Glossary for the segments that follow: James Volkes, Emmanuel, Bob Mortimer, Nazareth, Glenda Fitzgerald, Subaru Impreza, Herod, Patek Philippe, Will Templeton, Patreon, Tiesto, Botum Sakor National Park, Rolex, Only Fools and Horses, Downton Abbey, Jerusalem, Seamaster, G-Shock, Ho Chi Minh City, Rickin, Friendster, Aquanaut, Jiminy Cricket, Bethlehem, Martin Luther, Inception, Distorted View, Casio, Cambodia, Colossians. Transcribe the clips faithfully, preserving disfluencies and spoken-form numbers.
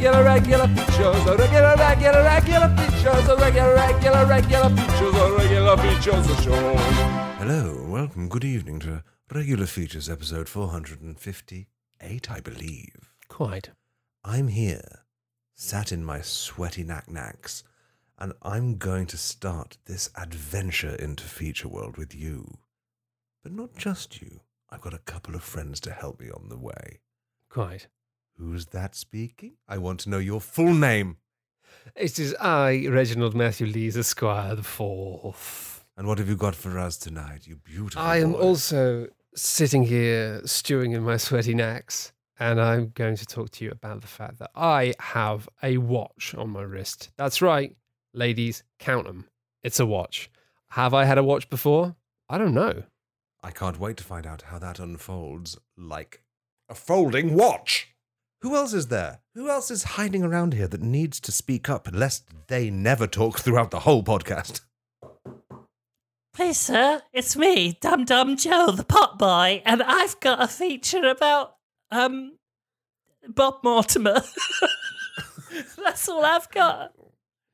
regular, regular features, the regular, regular, regular features, the regular, regular, regular features, the regular features of show. Hello, welcome, good evening to Regular Features episode four hundred fifty-eight, I believe. Quite. I'm here, sat in my sweaty knack-knacks, and I'm going to start this adventure into feature world with you. But not just you. I've got a couple of friends to help me on the way. Quite. Who's that speaking? I want to know your full name. It is I, Reginald Matthew Lees Esquire the Fourth. And what have you got for us tonight, you beautiful I boy? Am also sitting here stewing in my sweaty knacks, and I'm going to talk to you about the fact that I have a watch on my wrist. That's right, ladies, count them. It's a watch. Have I had a watch before? I don't know. I can't wait to find out how that unfolds like a folding watch. Who else is there? Who else is hiding around here that needs to speak up lest they never talk throughout the whole podcast? Please, sir, it's me, Dum Dum Joe, the pot boy, and I've got a feature about, um, Bob Mortimer. That's all I've got.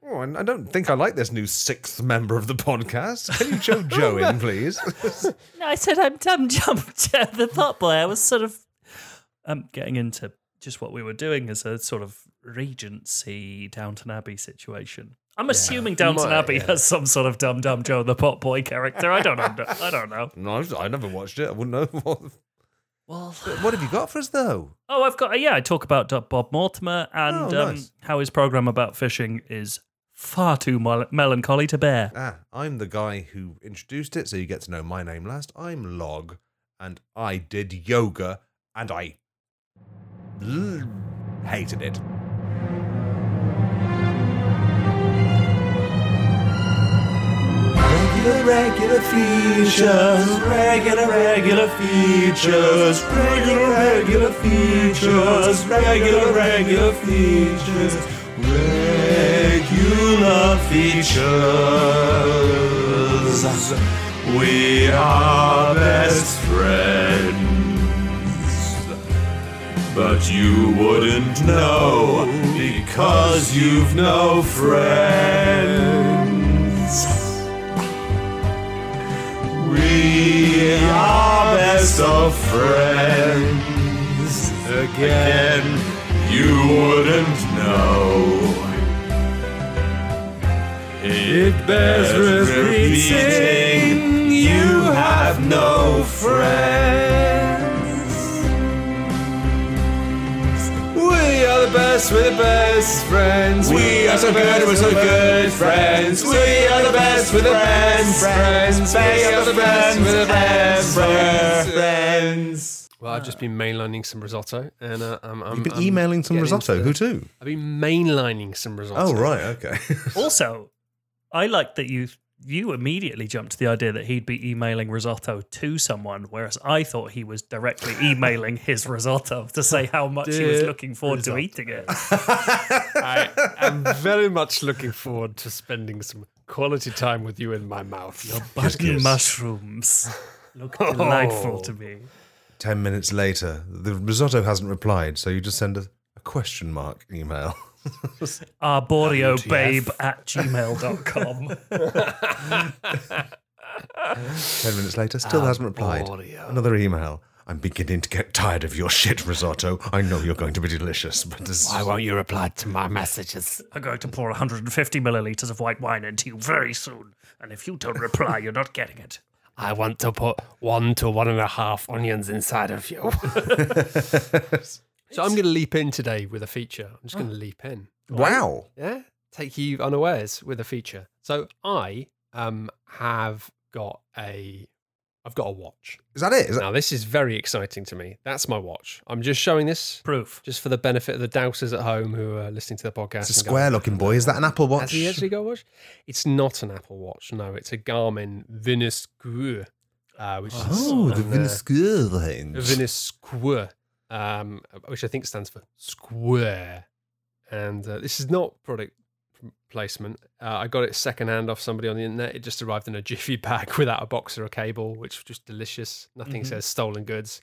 Oh, and I don't think I like this new sixth member of the podcast. Can you show Joe in, please? No, I said I'm Dum Dum Joe, the pot boy. I was sort of um, getting into just what we were doing as a sort of Regency Downton Abbey situation. I'm yeah, assuming Downton might, Abbey yeah. has some sort of Dum Dum Joe, the pot boy character. I don't know. I don't know. No, I never watched it. I wouldn't know. What, well, what have you got for us, though? Oh, I've got. Yeah, I talk about Bob Mortimer and oh, nice. um, how his program about fishing is far too mel- melancholy to bear. Ah, I'm the guy who introduced it, so you get to know my name last. I'm Log, and I did yoga, and I l- hated it. Regular, regular features, regular, regular features, regular, regular features, regular, regular features, regular features. We are best friends, but you wouldn't know because you've no friends. We are best of friends again. You wouldn't know. It bears repeating, you have no friends. We are the best, we're the best friends. We are so good, we're so good friends. We are the best, we're the best friends. We are the best, we're the best friends. Well, I've just been mainlining some risotto, and uh, I'm, I'm. You've been I'm emailing some risotto. Who to? I've been mainlining some risotto. Oh right, okay. Also, I like that you you immediately jumped to the idea that he'd be emailing risotto to someone, whereas I thought he was directly emailing his risotto to say how much Dear he was looking forward risotto. to eating it. I am very much looking forward to spending some quality time with you in my mouth. Your button mushrooms look delightful oh. to me. Ten minutes later, the risotto hasn't replied, so you just send a, a question mark email. Arboreobabe at gmail dot com. Ten minutes later, still Arborio. hasn't replied. Another email. I'm beginning to get tired of your shit risotto. I know you're going to be delicious, but this why won't you reply to my messages? I'm going to pour one hundred fifty millilitres of white wine into you very soon, and if you don't reply, you're not getting it. I want to put one to one and a half onions inside of you. So I'm going to leap in today with a feature. I'm just oh. going to leap in. Wow. Right? Yeah. Take you unawares with a feature. So I um, have got a, I've got a watch. Is that it? Is that- now this is very exciting to me. That's my watch. I'm just showing this. Proof. Just for the benefit of the dousers at home who are listening to the podcast. It's a square looking boy. Is that an Apple Watch? Has he actually got a watch? It's not an Apple Watch. No, it's a Garmin Vénu, uh, which oh, is the Vénu range. Vénu. Um, which I think stands for square. And uh, this is not product placement. Uh, I got it secondhand off somebody on the internet. It just arrived in a jiffy bag without a box or a cable, which was just delicious. Nothing mm-hmm. says stolen goods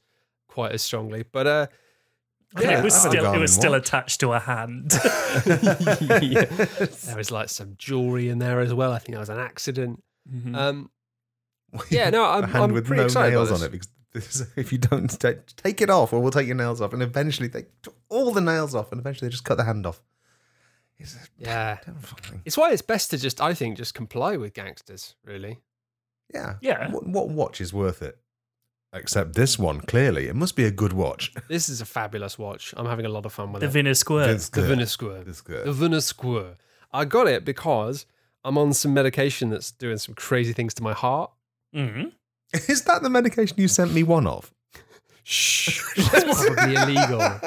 quite as strongly. But uh, Yeah, it was still it was still attached to a hand. Yes. There was like some jewelry in there as well. I think that was an accident. Mm-hmm. Um, yeah, no, I'm, a hand I'm with pretty no excited nails about this. On it because if you don't take, take it off, or we'll take your nails off, and eventually they took all the nails off, and eventually they just cut the hand off. It's yeah, it's why it's best to just, I think, just comply with gangsters, really. Yeah, yeah. What, what watch is worth it? Except this one, clearly. It must be a good watch. This is a fabulous watch. I'm having a lot of fun with the it. The Vénu Esquire. The Vénu Esquire. The Vénu Esquire. I got it because I'm on some medication that's doing some crazy things to my heart. Mm-hmm. Is that the medication you sent me one of? Shh. That's probably illegal.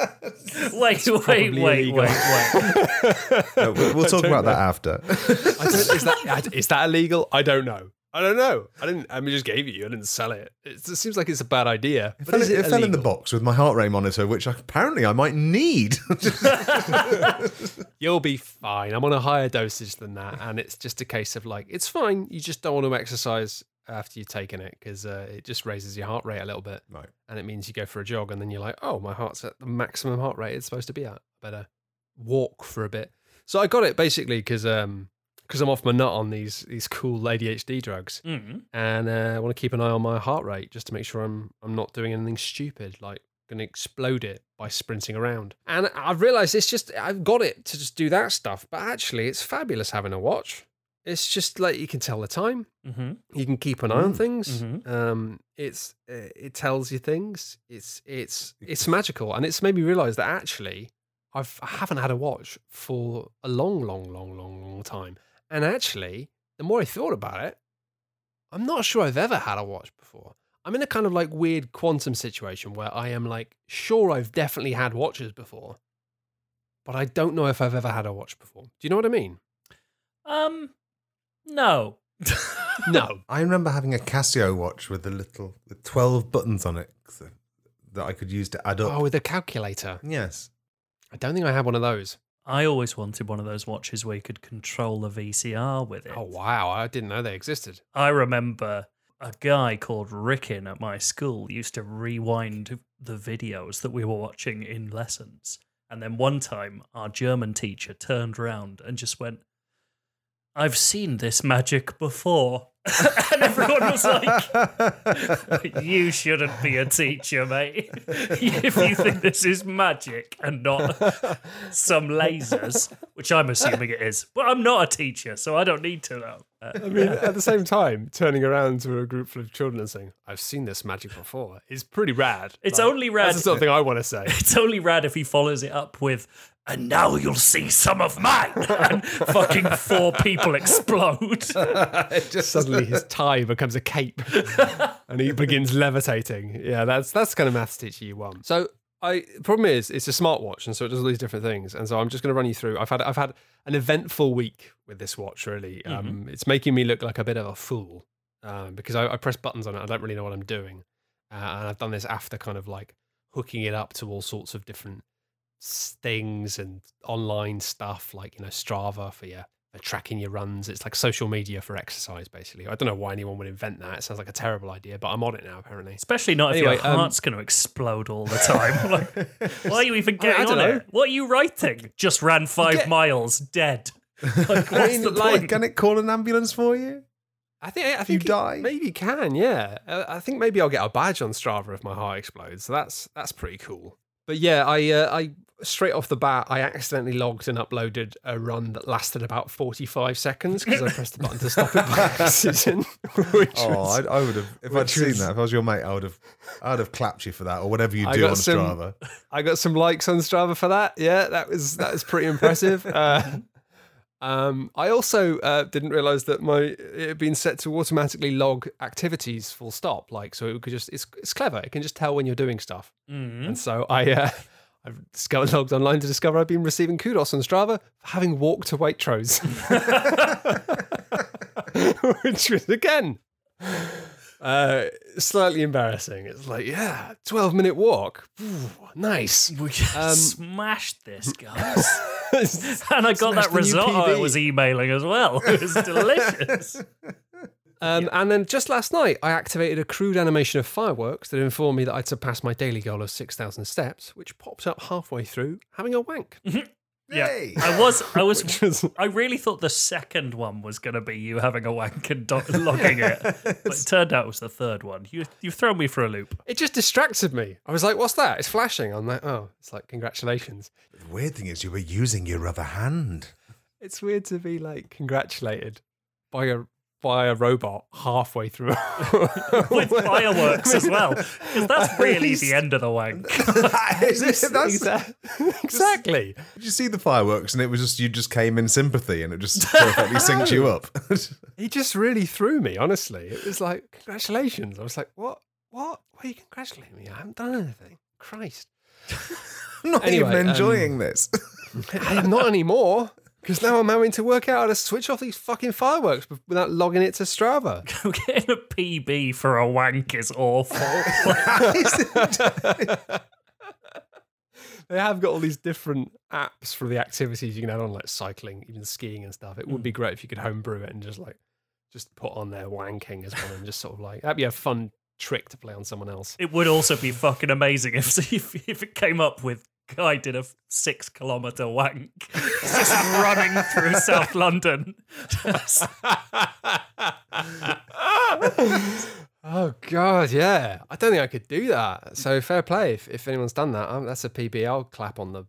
Wait, probably wait, wait, wait, wait. No, we'll, we'll talk about know. that after. I don't, is, that, is that illegal? I don't know. I don't know. I didn't. I mean, just gave it you. I didn't sell it. It, it seems like it's a bad idea. It, fell, it, it fell in the box with my heart rate monitor, which apparently I might need. You'll be fine. I'm on a higher dosage than that, and it's just a case of like, it's fine. You just don't want to exercise after you've taken it because uh, it just raises your heart rate a little bit, right? And it means you go for a jog, and then you're like, oh, my heart's at the maximum heart rate it's supposed to be at. Better walk for a bit. So I got it basically because. Um, Because I'm off my nut on these these cool A D H D drugs, mm. and uh, I want to keep an eye on my heart rate just to make sure I'm I'm not doing anything stupid, like going to explode it by sprinting around. And I've realised it's just I've got it to just do that stuff, but actually it's fabulous having a watch. It's just like you can tell the time, mm-hmm. you can keep an eye mm. on things. Mm-hmm. Um, it's it tells you things. It's it's it's magical, and it's made me realise that actually I've I haven't had a watch for a long, long, long, long, long time. And actually, the more I thought about it, I'm not sure I've ever had a watch before. I'm in a kind of like weird quantum situation where I am like, sure, I've definitely had watches before, but I don't know if I've ever had a watch before. Do you know what I mean? Um, no. No. I remember having a Casio watch with the little, with twelve buttons on it that I could use to add up. Oh, with a calculator. Yes. I don't think I had one of those. I always wanted one of those watches where you could control a V C R with it. Oh, wow. I didn't know they existed. I remember a guy called Rickin at my school used to rewind the videos that we were watching in lessons. And then one time, our German teacher turned round and just went, I've seen this magic before. And everyone was like, you shouldn't be a teacher, mate. If you think this is magic and not some lasers, which I'm assuming it is. But I'm not a teacher, so I don't need to know. Uh, I mean, yeah. At the same time, turning around to a group full of children and saying, I've seen this magic before, is pretty rad. It's like, only rad. That's the sort of thing I want to say. It's only rad if he follows it up with, and now you'll see some of mine. And fucking four people explode. Just suddenly his tie becomes a cape and he begins levitating. Yeah, that's that's the kind of maths teacher you want. So I problem is it's a smartwatch, and so it does all these different things. And so I'm just going to run you through. I've had I've had an eventful week with this watch, really. Mm-hmm. Um, it's making me look like a bit of a fool um, because I, I press buttons on it. I don't really know what I'm doing. Uh, and I've done this after kind of like hooking it up to all sorts of different things and online stuff like, you know, Strava for your for tracking your runs. It's like social media for exercise, basically. I don't know why anyone would invent that. It sounds like a terrible idea, but I'm on it now, apparently. Especially not anyway, if your um, heart's going to explode all the time. Like, why are you even getting I, I don't on know. It? What are you writing? Just ran five Get- miles, dead. Like, what's I mean, the like, point? Can it call an ambulance for you? I think I think you die. Maybe can, yeah. I think maybe I'll get a badge on Strava if my heart explodes. So that's that's pretty cool. But yeah, I uh, I straight off the bat, I accidentally logged and uploaded a run that lasted about forty-five seconds because I pressed the button to stop it by accident. Which oh, was, I, I would have if I'd seen was, that. If I was your mate, I would have I would have clapped you for that or whatever you I do on some, Strava. I got some likes on Strava for that. Yeah, that was that was pretty impressive. Uh, um, I also uh, didn't realise that my it had been set to automatically log activities full stop. Like, so it could just it's it's clever. It can just tell when you're doing stuff. Mm. And so I. Uh, I've discovered, logged online to discover I've been receiving kudos on Strava for having walked to Waitrose. Which was, again, uh, slightly embarrassing. It's like, yeah, twelve-minute walk. Ooh, nice. We um, smashed this, guys. And I got that risotto I was emailing as well. It was delicious. Um, yeah. And then just last night, I activated a crude animation of fireworks that informed me that I'd surpassed my daily goal of six thousand steps, which popped up halfway through having a wank. Mm-hmm. Yeah, hey. I was, I was, was, I really thought the second one was going to be you having a wank and do- logging it, but it turned out it was the third one. You, you've thrown me for a loop. It just distracted me. I was like, what's that? It's flashing. I'm like, oh, it's like, congratulations. The weird thing is you were using your other hand. It's weird to be like congratulated by a by a robot halfway through with fireworks as well, because that's really the end of the wank. Is it, that's, exactly. Just, exactly. Did you see the fireworks and it was just you just came in sympathy and it just perfectly synced you up? He just really threw me. Honestly, it was like congratulations. I was like, what? What? Why are you congratulating me? I haven't done anything. Christ, I'm not anyway, even enjoying um, this. I'm not anymore. Because now I'm having to work out how to switch off these fucking fireworks without logging it to Strava. Getting a P B for a wank is awful. They have got all these different apps for the activities you can add on, like cycling, even skiing and stuff. It would be great if you could homebrew it and just like just put on their wanking as well and just sort of like, that'd be a fun trick to play on someone else. It would also be fucking amazing if if, if it came up with guy did a six kilometre wank just running through South London. Oh god, yeah, I don't think I could do that, so fair play if, if anyone's done that. Um, that's a P B. I'll clap on the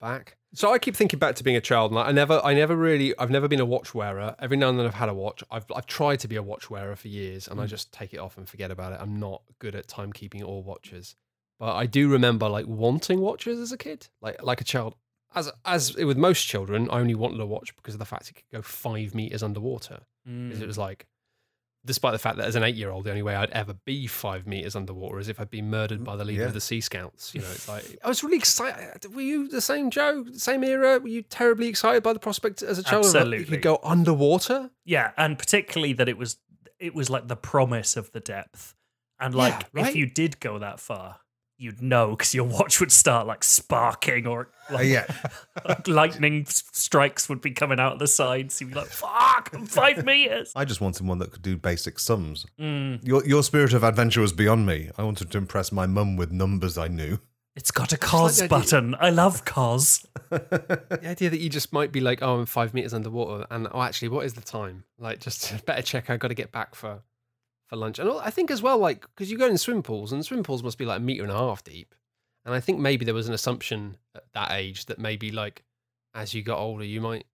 back. So I keep thinking back to being a child, and I never I never really I've never been a watch wearer. Every now and then I've had a watch. I've I've tried to be a watch wearer for years and mm. I just take it off and forget about it. I'm not good at timekeeping or watches. But I do remember like wanting watches as a kid, like like a child. As as with most children, I only wanted a watch because of the fact it could go five meters underwater. Mm. Because it was like, despite the fact that as an eight-year-old, the only way I'd ever be five meters underwater is if I'd been murdered by the leader yeah. of the Sea Scouts. You know, it's like I was really excited. Were you the same, Joe? Same era? Were you terribly excited by the prospect as a child? Absolutely, that you could go underwater. Yeah, and particularly that it was it was like the promise of the depth, and like yeah, right? If you did go that far, you'd know because your watch would start like sparking or like, yeah. like lightning strikes would be coming out of the sides. You'd be like, fuck, I'm five meters. I just wanted one that could do basic sums. Mm. Your your spirit of adventure was beyond me. I wanted to impress my mum with numbers I knew. It's got a cos like button. I love cos. The idea that you just might be like, oh, I'm five meters underwater. And oh, actually, what is the time? Like, just better check. I got to get back for... for lunch. And I think as well, like, because you go in swim pools and swim pools must be like a meter and a half deep, and I think maybe there was an assumption at that age that maybe like as you got older you might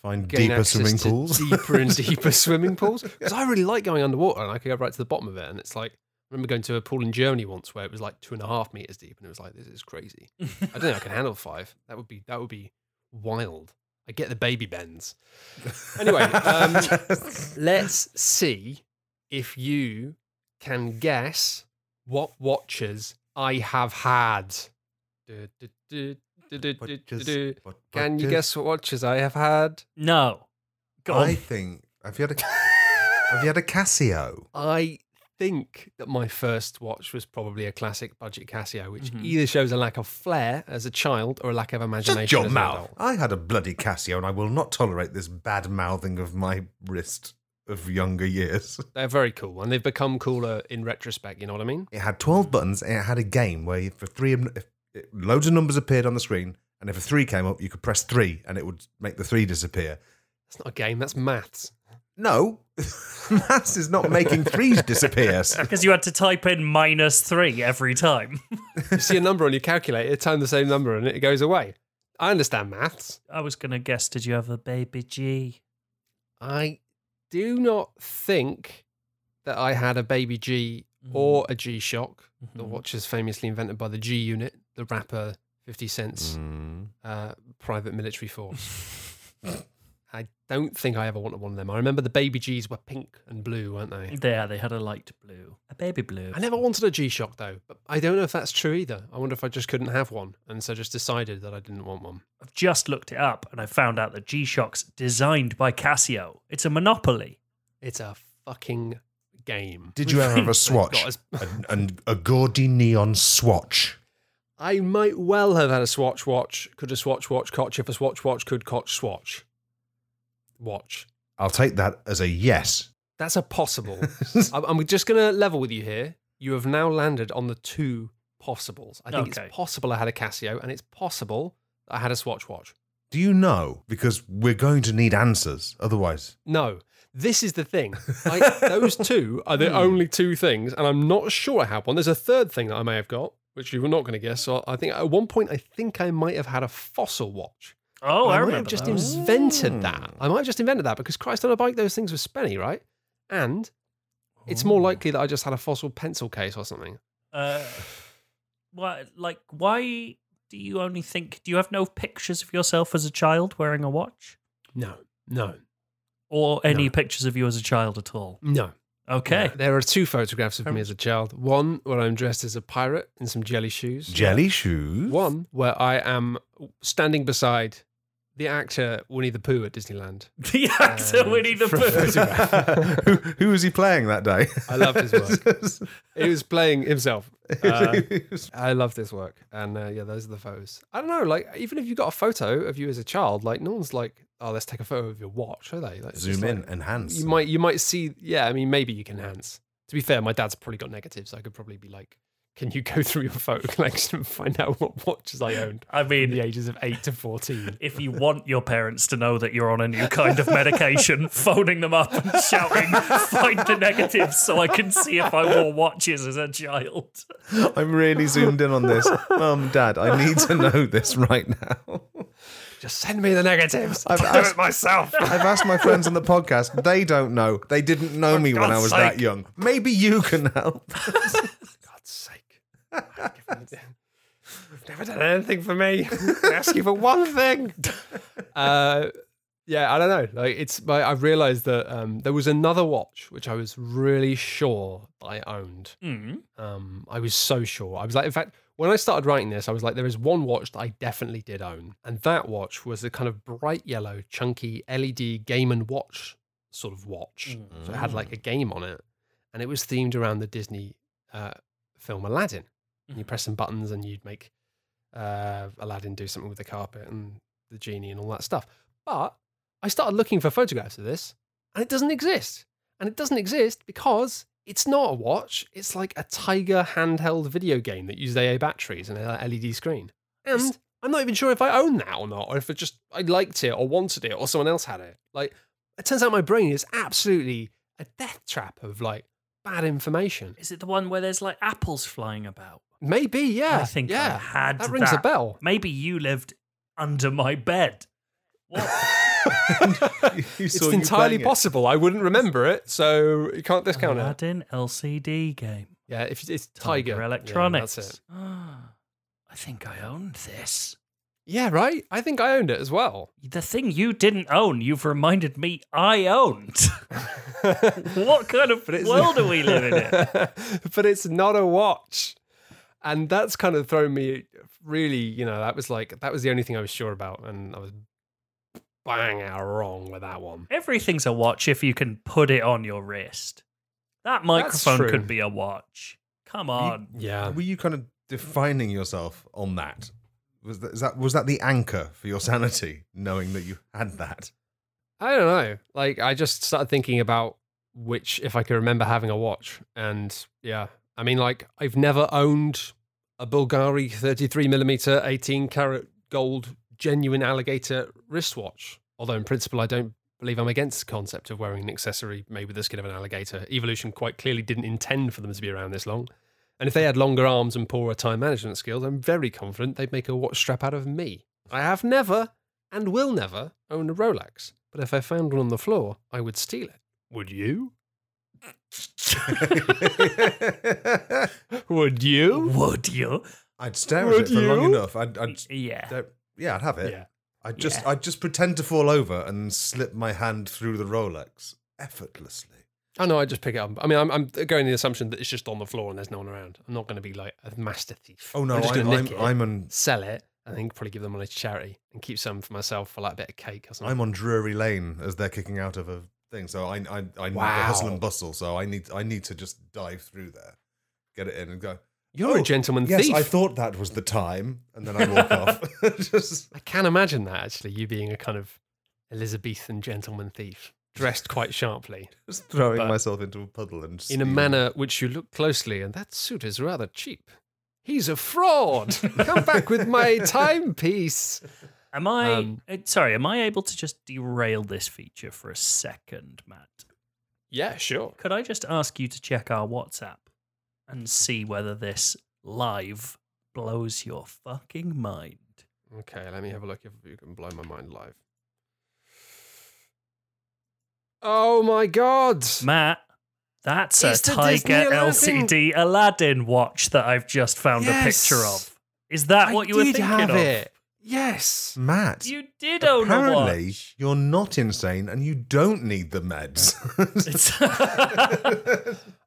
find deeper swimming pools, deeper and deeper swimming pools, because I really like going underwater and I could go right to the bottom of it. And it's like, I remember going to a pool in Germany once where it was like two and a half meters deep and it was like, this is crazy. I don't think I can handle five. That would be that would be wild. I get the baby bends anyway. Um, let's see if you can guess what watches I have had. Du, du, du, du, du, watches, du, du. What, can watches? You guess what watches I have had? No. Go on. I think... Have you had a, have you had a Casio? I think that my first watch was probably a classic budget Casio, which mm-hmm. either shows a lack of flair as a child or a lack of imagination. Shut your as mouth. An adult. I had a bloody Casio and I will not tolerate this bad-mouthing of my wrist of younger years. They're very cool, and they've become cooler in retrospect, you know what I mean? It had twelve buttons, and it had a game where you, for three, if it, loads of numbers appeared on the screen, and if a three came up, you could press three, and it would make the three disappear. That's not a game, that's maths. No, maths is not making threes disappear. Because you had to type in minus three every time. You see a number on your calculator, time the same number, and it goes away. I understand maths. I was going to guess, did you have a baby G? I... do not think that I had a Baby G or a G-Shock. Mm-hmm. The watch is famously invented by the G Unit, the rapper fifty Cent's mm. uh, private military force. I don't think I ever wanted one of them. I remember the Baby Gs were pink and blue, weren't they? Yeah, they had a light blue. A baby blue. I never wanted a G-Shock, though. But I don't know if that's true either. I wonder if I just couldn't have one, and so just decided that I didn't want one. I've just looked it up, and I found out that G-Shock's designed by Casio. It's a monopoly. It's a fucking game. Did you ever have a swatch? a, a, a gaudy neon swatch. I might well have had a swatch watch. Could a swatch watch cotch? If a swatch watch could cotch swatch. Watch. I'll take that as a yes. That's a possible. I'm just going to level with you here. You have now landed on the two possibles. I think okay. It's possible I had a Casio, and it's possible I had a Swatch watch. Do you know? Because we're going to need answers otherwise. No. This is the thing. I, those two are the only two things, and I'm not sure I have one. There's a third thing that I may have got, which you were not going to guess. So I think at one point, I think I might have had a fossil watch. Oh, I, I remember I might have just that. invented Ooh. that. I might have just invented that because Christ on a bike, those things were spenny, right? And it's more likely that I just had a fossil pencil case or something. Uh, well, like, why do you only think... Do you have no pictures of yourself as a child wearing a watch? No, no. Or any no. pictures of you as a child at all? No. Okay. No. There are two photographs of me as a child. One where I'm dressed as a pirate in some jelly shoes. Jelly shoes? One where I am standing beside... the actor Winnie the Pooh at Disneyland. The actor um, Winnie the Pooh. who, who was he playing that day? I loved his work. He was playing himself. Uh, I loved his work. And uh, yeah, those are the photos. I don't know, like, even if you got a photo of you as a child, like, no one's like, oh, let's take a photo of your watch, are they? Like, zoom in, like, enhance. You might, you might see, yeah, I mean, maybe you can enhance. To be fair, my dad's probably got negatives. So I could probably be like, can you go through your photo collection and find out what watches I owned? I mean, the ages of eight to fourteen. If you want your parents to know that you're on a new kind of medication, phoning them up and shouting, find the negatives so I can see if I wore watches as a child. I'm really zoomed in on this. Mum, Dad, I need to know this right now. Just send me the negatives. I've asked, do it myself. I've asked my friends on the podcast. They don't know. They didn't know For me God's when I was sake. that young. Maybe you can help. You've never done anything for me. I ask you for one thing. Uh, yeah, I don't know. Like, it's, I've realised that um, there was another watch which I was really sure I owned. Mm. Um, I was so sure. I was like, in fact, when I started writing this, I was like, there is one watch that I definitely did own, and that watch was a kind of bright yellow, chunky L E D game and watch sort of watch. Mm. So it had like a game on it, and it was themed around the Disney uh, film Aladdin. And you press some buttons and you'd make uh, Aladdin do something with the carpet and the genie and all that stuff. But I started looking for photographs of this and it doesn't exist. And it doesn't exist because it's not a watch. It's like a Tiger handheld video game that uses double A batteries and an L E D screen. And I'm not even sure if I own that or not, or if it just I liked it or wanted it or someone else had it. Like, it turns out my brain is absolutely a death trap of like bad information. Is it the one where there's like apples flying about? Maybe, yeah. I think yeah. I had that. rings that. a bell. Maybe you lived under my bed. What? you, you saw it's entirely possible. It. I wouldn't remember it, so you can't discount Aladdin it. Aladdin L C D game. Yeah, if it's Tiger. Tiger Electronics. Yeah, that's it. Oh, I think I owned this. Yeah, right? I think I owned it as well. The thing you didn't own, you've reminded me I owned. What kind of world are we living in? But it's not a watch. And that's kind of thrown me, really, you know, that was like, that was the only thing I was sure about. And I was bang out wrong with that one. Everything's a watch if you can put it on your wrist. That microphone could be a watch. Come on. You, yeah. Were you kind of defining yourself on that? Was that, is that, was that the anchor for your sanity, knowing that you had that? I don't know. Like, I just started thinking about which, if I could remember having a watch. And yeah. I mean, like, I've never owned a Bulgari thirty-three millimeter eighteen karat gold genuine alligator wristwatch. Although, in principle, I don't believe I'm against the concept of wearing an accessory made with the skin of an alligator. Evolution quite clearly didn't intend for them to be around this long. And if they had longer arms and poorer time management skills, I'm very confident they'd make a watch strap out of me. I have never, and will never, own a Rolex. But if I found one on the floor, I would steal it. Would you? Would you? Would you? I'd stare Would at it for you? long enough. I'd, I'd yeah, yeah, I'd have it. Yeah. I'd just, yeah. I'd just pretend to fall over and slip my hand through the Rolex effortlessly. I know. I just pick it up. I mean, I'm, I'm going to the assumption that it's just on the floor and there's no one around. I'm not going to be like a master thief. Oh no, I'm just I, I'm, it, I'm on sell it. I think probably give them money to charity and keep some for myself for like a bit of cake or something. I'm on Drury Lane as they're kicking out of a. thing, so I I I need wow. the hustle and bustle, so I need I need to just dive through there, get it in and go. You're oh, a gentleman yes, thief. Yes, I thought that was the time, and then I walk off. just... I can imagine that actually, you being a kind of Elizabethan gentleman thief. dressed quite sharply. Just throwing myself into a puddle and... Just in a manner which you look closely, and that suit is rather cheap. He's a fraud! Come back with my timepiece! Am I... Um, sorry, am I able to just derail this feature for a second, Matt? Yeah, sure. Could I just ask you to check our WhatsApp and see whether this live blows your fucking mind? Okay, let me have a look if you can blow my mind live. Oh my God! Matt, that's it's a Tiger L C D Aladdin watch that I've just found yes. a picture of. Is that I what you were thinking have of? It. Yes. Matt. You did own a watch. Apparently, you're not insane and you don't need the meds.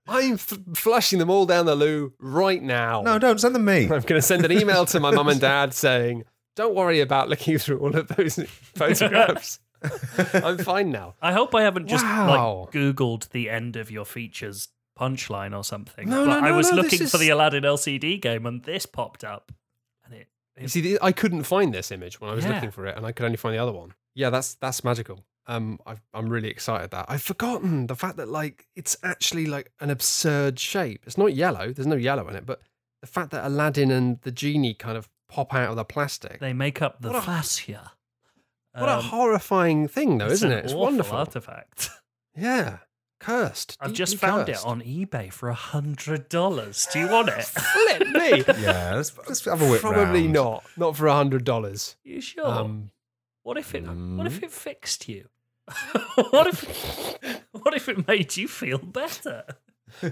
I'm f- flushing them all down the loo right now. No, don't send them me. I'm going to send an email to my mum and dad saying, don't worry about looking through all of those photographs. I'm fine now. I hope I haven't just wow. like Googled the end of your features punchline or something. No, but no, no, I was no, looking is... for the Aladdin L C D game and this popped up. And it, it... You see, I couldn't find this image when I was yeah. looking for it, and I could only find the other one. Yeah, that's that's magical. Um, I've, I'm really excited that I've forgotten the fact that like it's actually like an absurd shape. It's not yellow. There's no yellow in it, but the fact that Aladdin and the genie kind of pop out of the plastic. They make up the fascia. What a um, horrifying thing, though, isn't it? It's awful wonderful artifact. Yeah, cursed. I've just found cursed. it on eBay for a hundred dollars. Do you want it? Flip me. Yeah, let's, let's have a whip round. Probably not. Not for a hundred dollars. You sure? Um, what if it? Mm. What if it fixed you? what if? What if it made you feel better?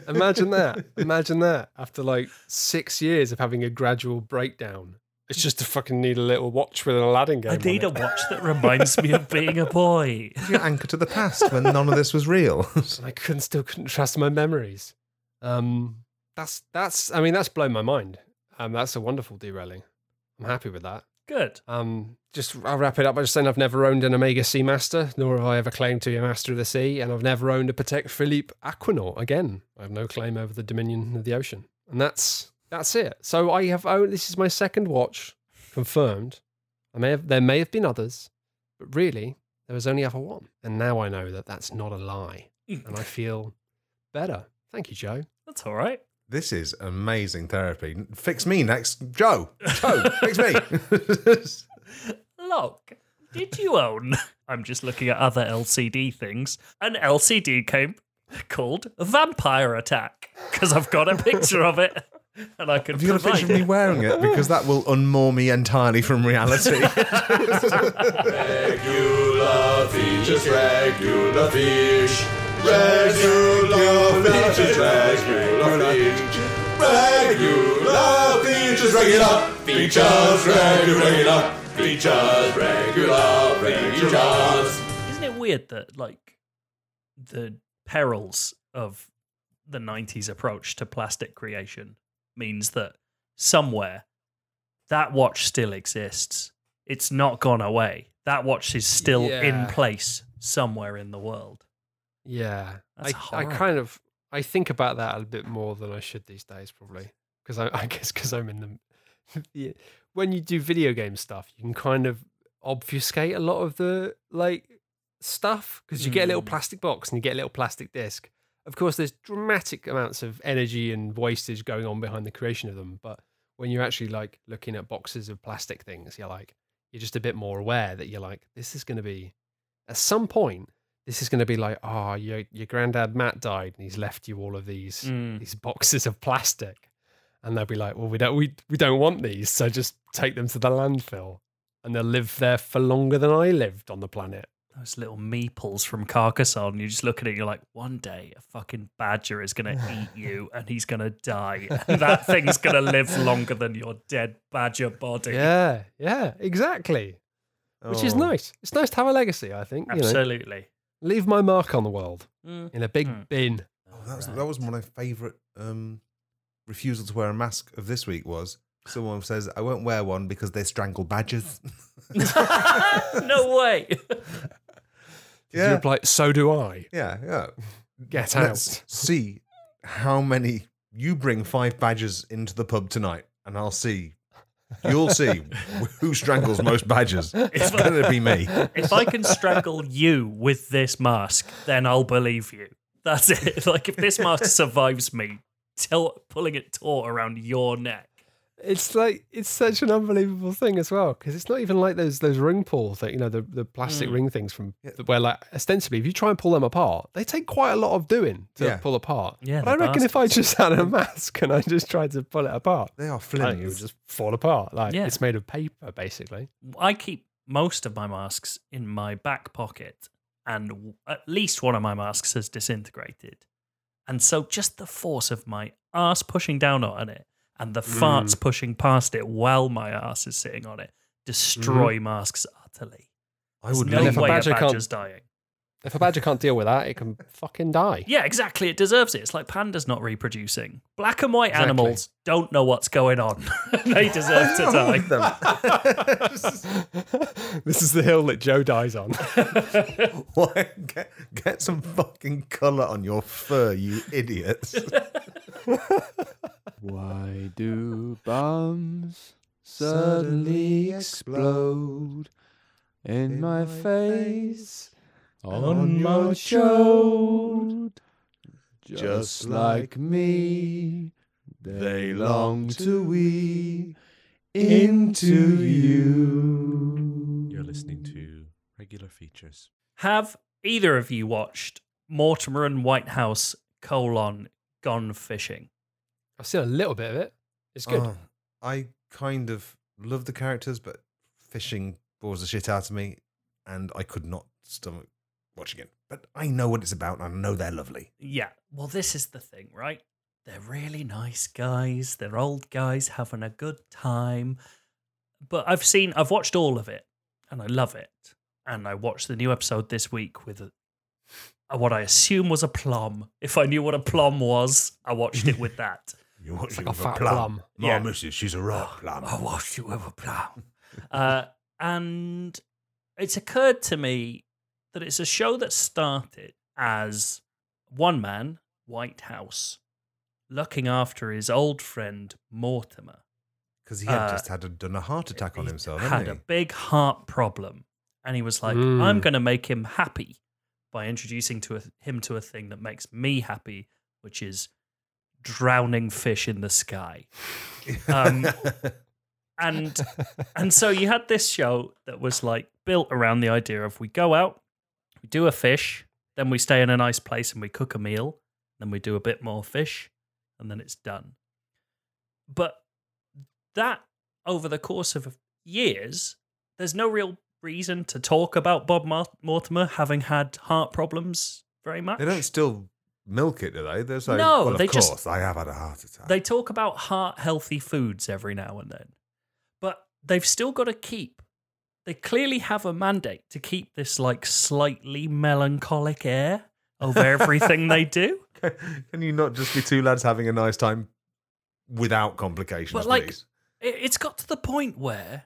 Imagine that. Imagine that. After like six years of having a gradual breakdown. It's just to fucking need a little watch with an Aladdin game. I need a watch that reminds me of being a boy. You're anchored to the past when none of this was real. And I couldn't, still couldn't trust my memories. Um, that's that's. I mean, that's blown my mind. Um, that's a wonderful derailing. I'm happy with that. Good. Um, just I'll wrap it up by just saying I've never owned an Omega Seamaster, nor have I ever claimed to be a master of the sea, and I've never owned a Patek Philippe Aquanaut. Again, I have no claim over the dominion of the ocean, and that's. That's it. So I have owned, this is my second watch, confirmed. I may have, there may have been others, but really, there was only ever one. And now I know that that's not a lie. And I feel better. Thank you, Joe. That's all right. This is amazing therapy. Fix me next. Joe, Joe, fix me. Look, did you own, I'm just looking at other L C D things, an L C D game called Vampire Attack, because I've got a picture of it. And I can Have you got a picture of me wearing it? Because that will unmoor me entirely from reality. Regular features, regular fish. Regular features, regular fish. Regular features, regular features, regular features, regular features. Isn't it weird that, like, the perils of the nineties approach to plastic creation means that somewhere that watch still exists. It's not gone away. That watch is still yeah. in place somewhere in the world. Yeah. That's I, horrible. I kind of, I think about that a bit more than I should these days, probably. Because I, I guess because I'm in the, when you do video game stuff, you can kind of obfuscate a lot of the like stuff because you mm. get a little plastic box and you get a little plastic disc. Of course, there's dramatic amounts of energy and wastage going on behind the creation of them. But when you're actually like looking at boxes of plastic things, you're like, you're just a bit more aware that you're like, this is going to be, at some point, this is going to be like, oh, your, your granddad Matt died and he's left you all of these, mm. these boxes of plastic. And they'll be like, well, we don't, we, we don't want these. So just take them to the landfill and they'll live there for longer than I lived on the planet. Those little meeples from Carcassonne, you just look at it, you're like, one day a fucking badger is going to eat you and he's going to die. And that thing's going to live longer than your dead badger body. Yeah, yeah, exactly. Oh. Which is nice. It's nice to have a legacy, I think. Absolutely. You know, leave my mark on the world mm. in a big mm. bin. Oh, that, was, right. that was one of my favourite um, refusal to wear a mask of this week was someone says, I won't wear one because they strangle badgers. No way. Yeah. You reply, so do I. Yeah, yeah. Get out. Let's see how many you bring five badgers into the pub tonight, and I'll see You'll see who strangles most badgers. It's going to be me. If I can strangle you with this mask, then I'll believe you. That's it. Like, if this mask survives me, till pulling it taut around your neck. It's like, it's such an unbelievable thing as well, because it's not even like those those ring pull thing, you know, the, the plastic mm. ring things from where, like, ostensibly, if you try and pull them apart, they take quite a lot of doing to yeah. pull apart. Yeah, but I reckon bastards. If I just had a mask and I just tried to pull it apart, they are flimsy. Like, it would just fall apart. Like yeah. it's made of paper, basically. I keep most of my masks in my back pocket, and at least one of my masks has disintegrated, and so just the force of my arse pushing down on it. And the farts mm. pushing past it while my ass is sitting on it destroy mm. masks utterly. I would no way a badger, a badger's dying. If a badger can't deal with that, it can fucking die. Yeah, exactly. It deserves it. It's like pandas not reproducing. Black and white exactly. animals don't know what's going on. They deserve to die. This is the hill that Joe dies on. get, get some fucking colour on your fur, you idiots. Why do bombs suddenly explode in my face, on my shoulder? Just like me, they long to weave into you. You're listening to Regular Features. Have either of you watched Mortimer and Whitehouse colon Gone Fishing? I've seen a little bit of it. It's good. Oh, I kind of love the characters, but fishing bores the shit out of me, and I could not stomach watching it. But I know what it's about, and I know they're lovely. Yeah. Well, this is the thing, right? They're really nice guys. They're old guys having a good time. But I've seen, I've watched all of it, and I love it. And I watched the new episode this week with a, what I assume was a plum. If I knew what a plum was, I watched it with that. You watched like it with a, a plum. plum. My yeah. missus, she's a rock plum. I watched it with a plum. uh, and it's occurred to me that it's a show that started as one man, Whitehouse, looking after his old friend, Mortimer. Because he had uh, just had a, done a heart attack on himself, hadn't he? He had a big heart problem. And he was like, mm. I'm going to make him happy by introducing to a, him to a thing that makes me happy, which is drowning fish in the sky. Um, and and so you had this show that was like built around the idea of we go out, we do a fish, then we stay in a nice place and we cook a meal, then we do a bit more fish, and then it's done. But that, over the course of years, there's no real reason to talk about Bob Mortimer having had heart problems very much. They don't still milk it, do they? They're saying, no, well, of they course, just, I have had a heart attack. They talk about heart-healthy foods every now and then. But they've still got to keep... They clearly have a mandate to keep this, like, slightly melancholic air over everything they do. Can you not just be two lads having a nice time without complications, but, like, please? It's got to the point where...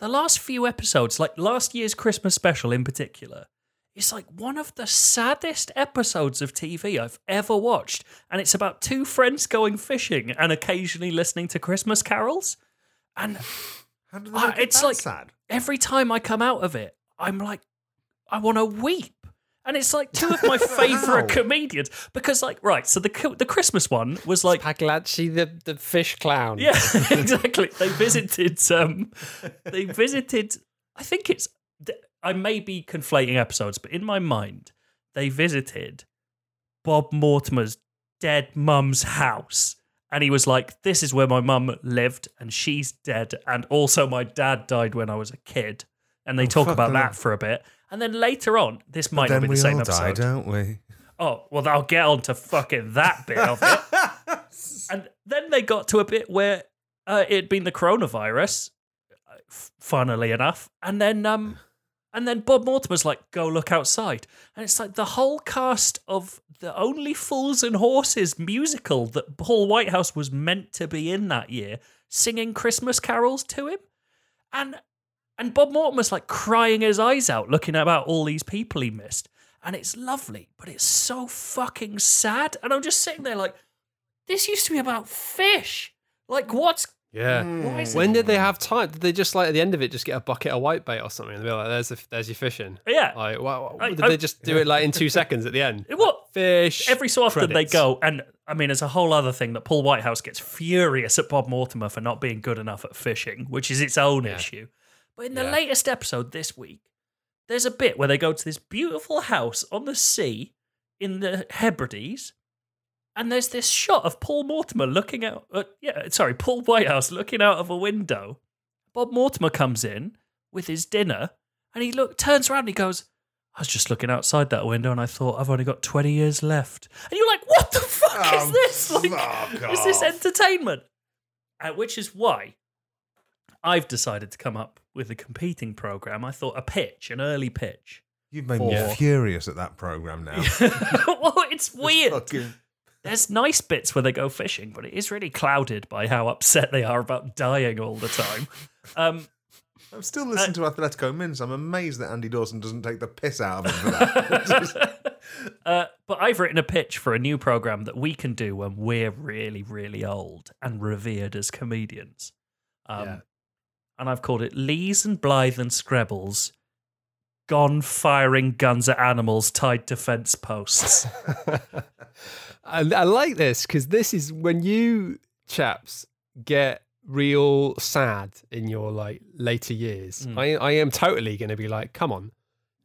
The last few episodes, like last year's Christmas special in particular, it's like one of the saddest episodes of T V I've ever watched. And it's about two friends going fishing and occasionally listening to Christmas carols. And How do they I, it's that like sad? Every time I come out of it, I'm like, I want to weep. And it's like two of my favourite comedians. Because, like, right, so the the Christmas one was like... Paglachi, the, the fish clown. Yeah, exactly. They visited... Um, they visited... I think it's... I may be conflating episodes, but in my mind, they visited Bob Mortimer's dead mum's house. And he was like, this is where my mum lived, and she's dead. And also my dad died when I was a kid. And they oh, talk about that for a bit. And then later on, this might not be the same episode. Then we all die, don't we? Oh, well, I'll get on to fucking that bit of it. And then they got to a bit where uh, it had been the coronavirus, funnily enough. And then um, and then Bob Mortimer's like, go look outside. And it's like the whole cast of the Only Fools and Horses musical that Paul Whitehouse was meant to be in that year, singing Christmas carols to him. And... And Bob Mortimer's like crying his eyes out, looking about all these people he missed. And it's lovely, but it's so fucking sad. And I'm just sitting there like, this used to be about fish. Like, what's Yeah. Mm. When did they have time? Did they just, like, at the end of it, just get a bucket of whitebait or something? And they'd be like, there's, the, there's your fishing. Yeah. Like, well, I, did I, they just do it, like, in two seconds at the end? What? Fish. Every so often credits. They go, and, I mean, there's a whole other thing that Paul Whitehouse gets furious at Bob Mortimer for not being good enough at fishing, which is its own yeah. issue. But in the yeah. latest episode this week, there's a bit where they go to this beautiful house on the sea in the Hebrides. And there's this shot of Paul Mortimer looking out, uh, yeah, sorry, Paul Whitehouse looking out of a window. Bob Mortimer comes in with his dinner and he look turns around and he goes, I was just looking outside that window and I thought, I've only got twenty years left. And you're like, what the fuck oh, is this? Like, is this entertainment? Uh, which is why I've decided to come up with a competing program. I thought a pitch, an early pitch. You've made for... me furious at that program now. Well, it's weird. It's fucking... There's nice bits where they go fishing, but it is really clouded by how upset they are about dying all the time. Um, I'm still listening uh, to Athletico Mints. I'm amazed that Andy Dawson doesn't take the piss out of him for that. uh, but I've written a pitch for a new program that we can do when we're really, really old and revered as comedians. Um, yeah. And I've called it Lees and Blythe and Screbbles Gone Firing Guns at Animals Tied to Fence Posts. I, I like this because this is when you chaps get real sad in your like later years. Mm. I, I am totally going to be like, come on,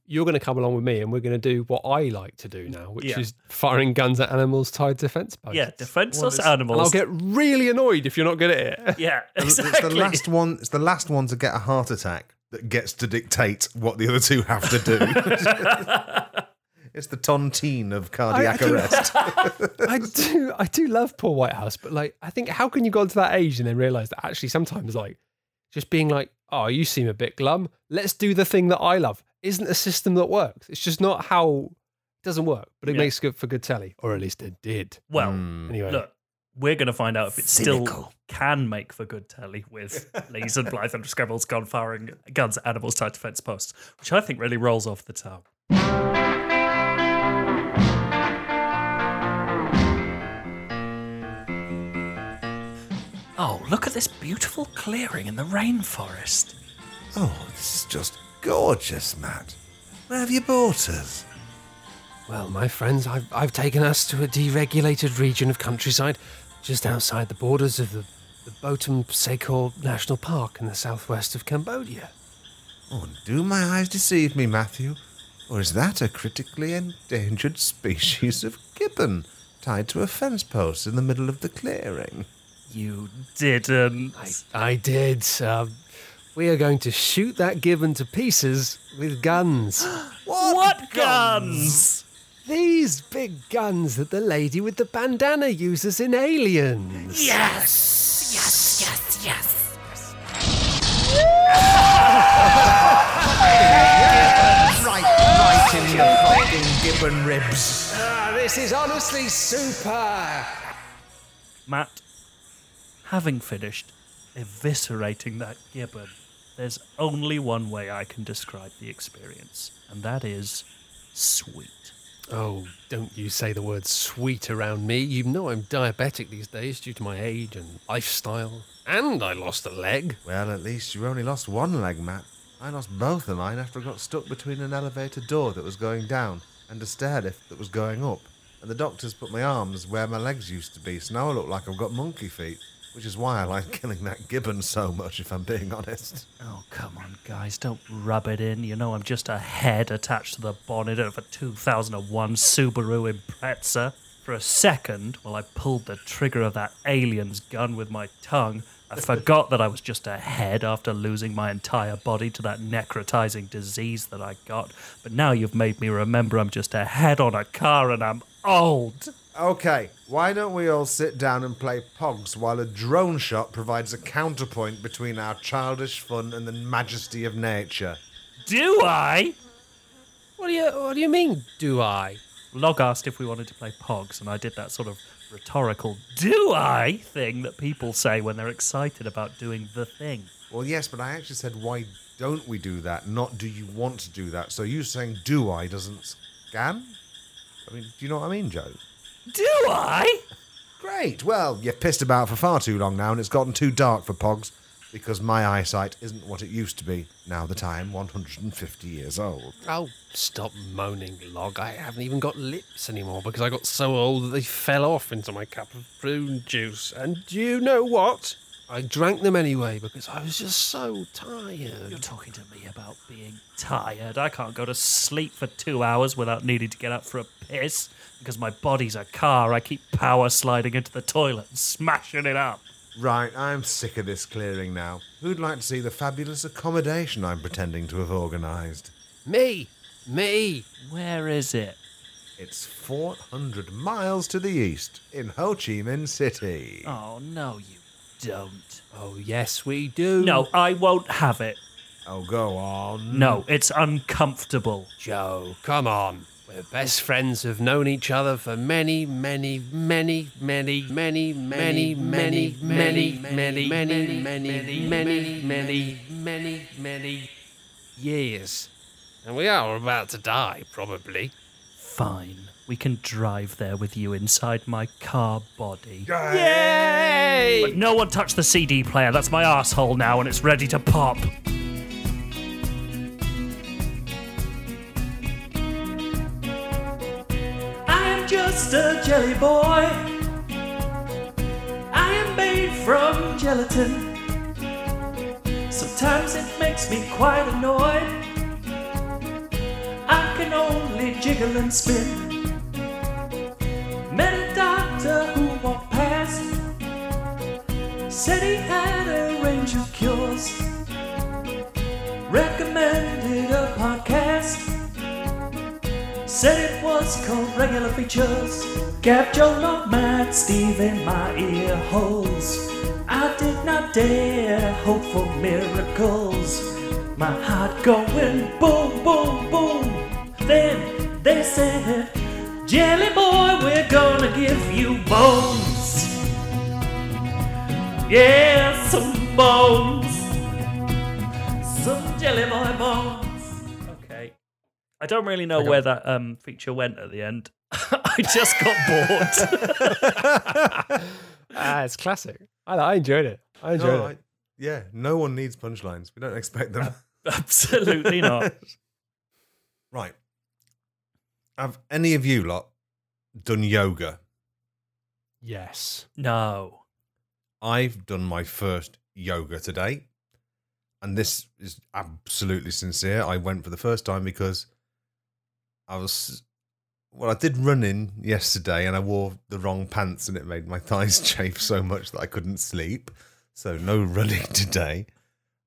you're going to come along with me and we're going to do what I like to do now, which yeah. is firing guns at animals tied to fence posts. Yeah, defenseless animals. And I'll get really annoyed if you're not good at it. Yeah, exactly. It's the last one. It's the last one to get a heart attack that gets to dictate what the other two have to do. It's the tontine of cardiac I, I arrest. I do I do love Paul Whitehouse, but like I think how can you go into that age and then realise that actually sometimes like just being like, oh, you seem a bit glum. Let's do the thing that I love. Isn't a system that works. It's just not how it doesn't work, but it yeah. makes good for good telly. Or at least it did. Well mm. anyway. Look, we're gonna find out if it Cynical. still can make for good telly with Lees and Blythe and Screbbles Gone Firing Guns at Animals Tied to Fence Posts, which I think really rolls off the tongue. Oh, look at this beautiful clearing in the rainforest. Oh, this is just gorgeous, Matt. Where have you brought us? Well, my friends, I've, I've taken us to a deregulated region of countryside just outside the borders of the, the Botum Sakor National Park in the southwest of Cambodia. Oh, do my eyes deceive me, Matthew? Or is that a critically endangered species of gibbon tied to a fence post in the middle of the clearing? You didn't. I, I did. Um, we are going to shoot that gibbon to pieces with guns. What, what guns? guns? These big guns that the lady with the bandana uses in Aliens. Yes! Yes, yes, yes. yes. yes. Right, right in your fucking gibbon ribs. Ah, this is honestly super. Matt. Having finished eviscerating that gibbon, there's only one way I can describe the experience, and that is sweet. Oh, don't you say the word sweet around me. You know I'm diabetic these days due to my age and lifestyle, and I lost a leg. Well, at least you only lost one leg, Matt. I lost both of mine after I got stuck between an elevator door that was going down and a stair lift that was going up, and the doctors put my arms where my legs used to be, so now I look like I've got monkey feet. Which is why I like killing that gibbon so much, if I'm being honest. Oh, come on, guys. Don't rub it in. You know I'm just a head attached to the bonnet of a two thousand one Subaru Impreza. For a second, while I pulled the trigger of that Alien's gun with my tongue, I forgot that I was just a head after losing my entire body to that necrotizing disease that I got. But now you've made me remember I'm just a head on a car and I'm old. Okay, why don't we all sit down and play pogs while a drone shot provides a counterpoint between our childish fun and the majesty of nature? Do I? What do you, what do you mean, do I? Log asked if we wanted to play pogs, and I did that sort of rhetorical do I thing that people say when they're excited about doing the thing. Well, yes, but I actually said, why don't we do that, not do you want to do that? So you saying do I doesn't scan? I mean, do you know what I mean, Joe? Do I? Great. Well, you've pissed about for far too long now, and it's gotten too dark for Pogs, because my eyesight isn't what it used to be, now that I am one hundred fifty years old. Oh, stop moaning, Log. I haven't even got lips anymore, because I got so old that they fell off into my cup of prune juice. And do you know what? I drank them anyway, because I was just so tired. You're talking to me about being tired. I can't go to sleep for two hours without needing to get up for a piss, because my body's a car. I keep power sliding into the toilet and smashing it up. Right, I'm sick of this clearing now. Who'd like to see the fabulous accommodation I'm pretending to have organised? Me! Me! Where is it? It's four hundred miles to the east, in Ho Chi Minh City. Oh, no, you don't. Oh, yes, we do. No, I won't have it. Oh, go on. No, it's uncomfortable. Joe, come on. We're best friends, have known each other for many, many, many, many, many, many, many, many, many, many, many, many, many, many, many years. And we are about to die, probably. Fine. We can drive there with you inside my car body. Yay! But no one touched the C D player. That's my arsehole now, and it's ready to pop. Just a jelly boy, I am made from gelatin. Sometimes it makes me quite annoyed. I can only jiggle and spin. Met a doctor who walked past, said he had a range of cures, recommended a podcast, said it was called Regular Features. Gab, Joe, not Matt, Steve in my ear holes. I did not dare hope for miracles. My heart going boom, boom, boom. Then they said, Jelly boy, we're gonna give you bones. Yeah, some bones. Some jelly boy bones. I don't really know where that um, feature went at the end. I just got bored. Ah, it's classic. I, I enjoyed it. I enjoyed no, it. I, yeah, no one needs punchlines. We don't expect them. Absolutely not. Right. Have any of you lot done yoga? Yes. No. I've done my first yoga today. And this is absolutely sincere. I went for the first time because I was, well, I did run in yesterday and I wore the wrong pants and it made my thighs chafe so much that I couldn't sleep. So no running today.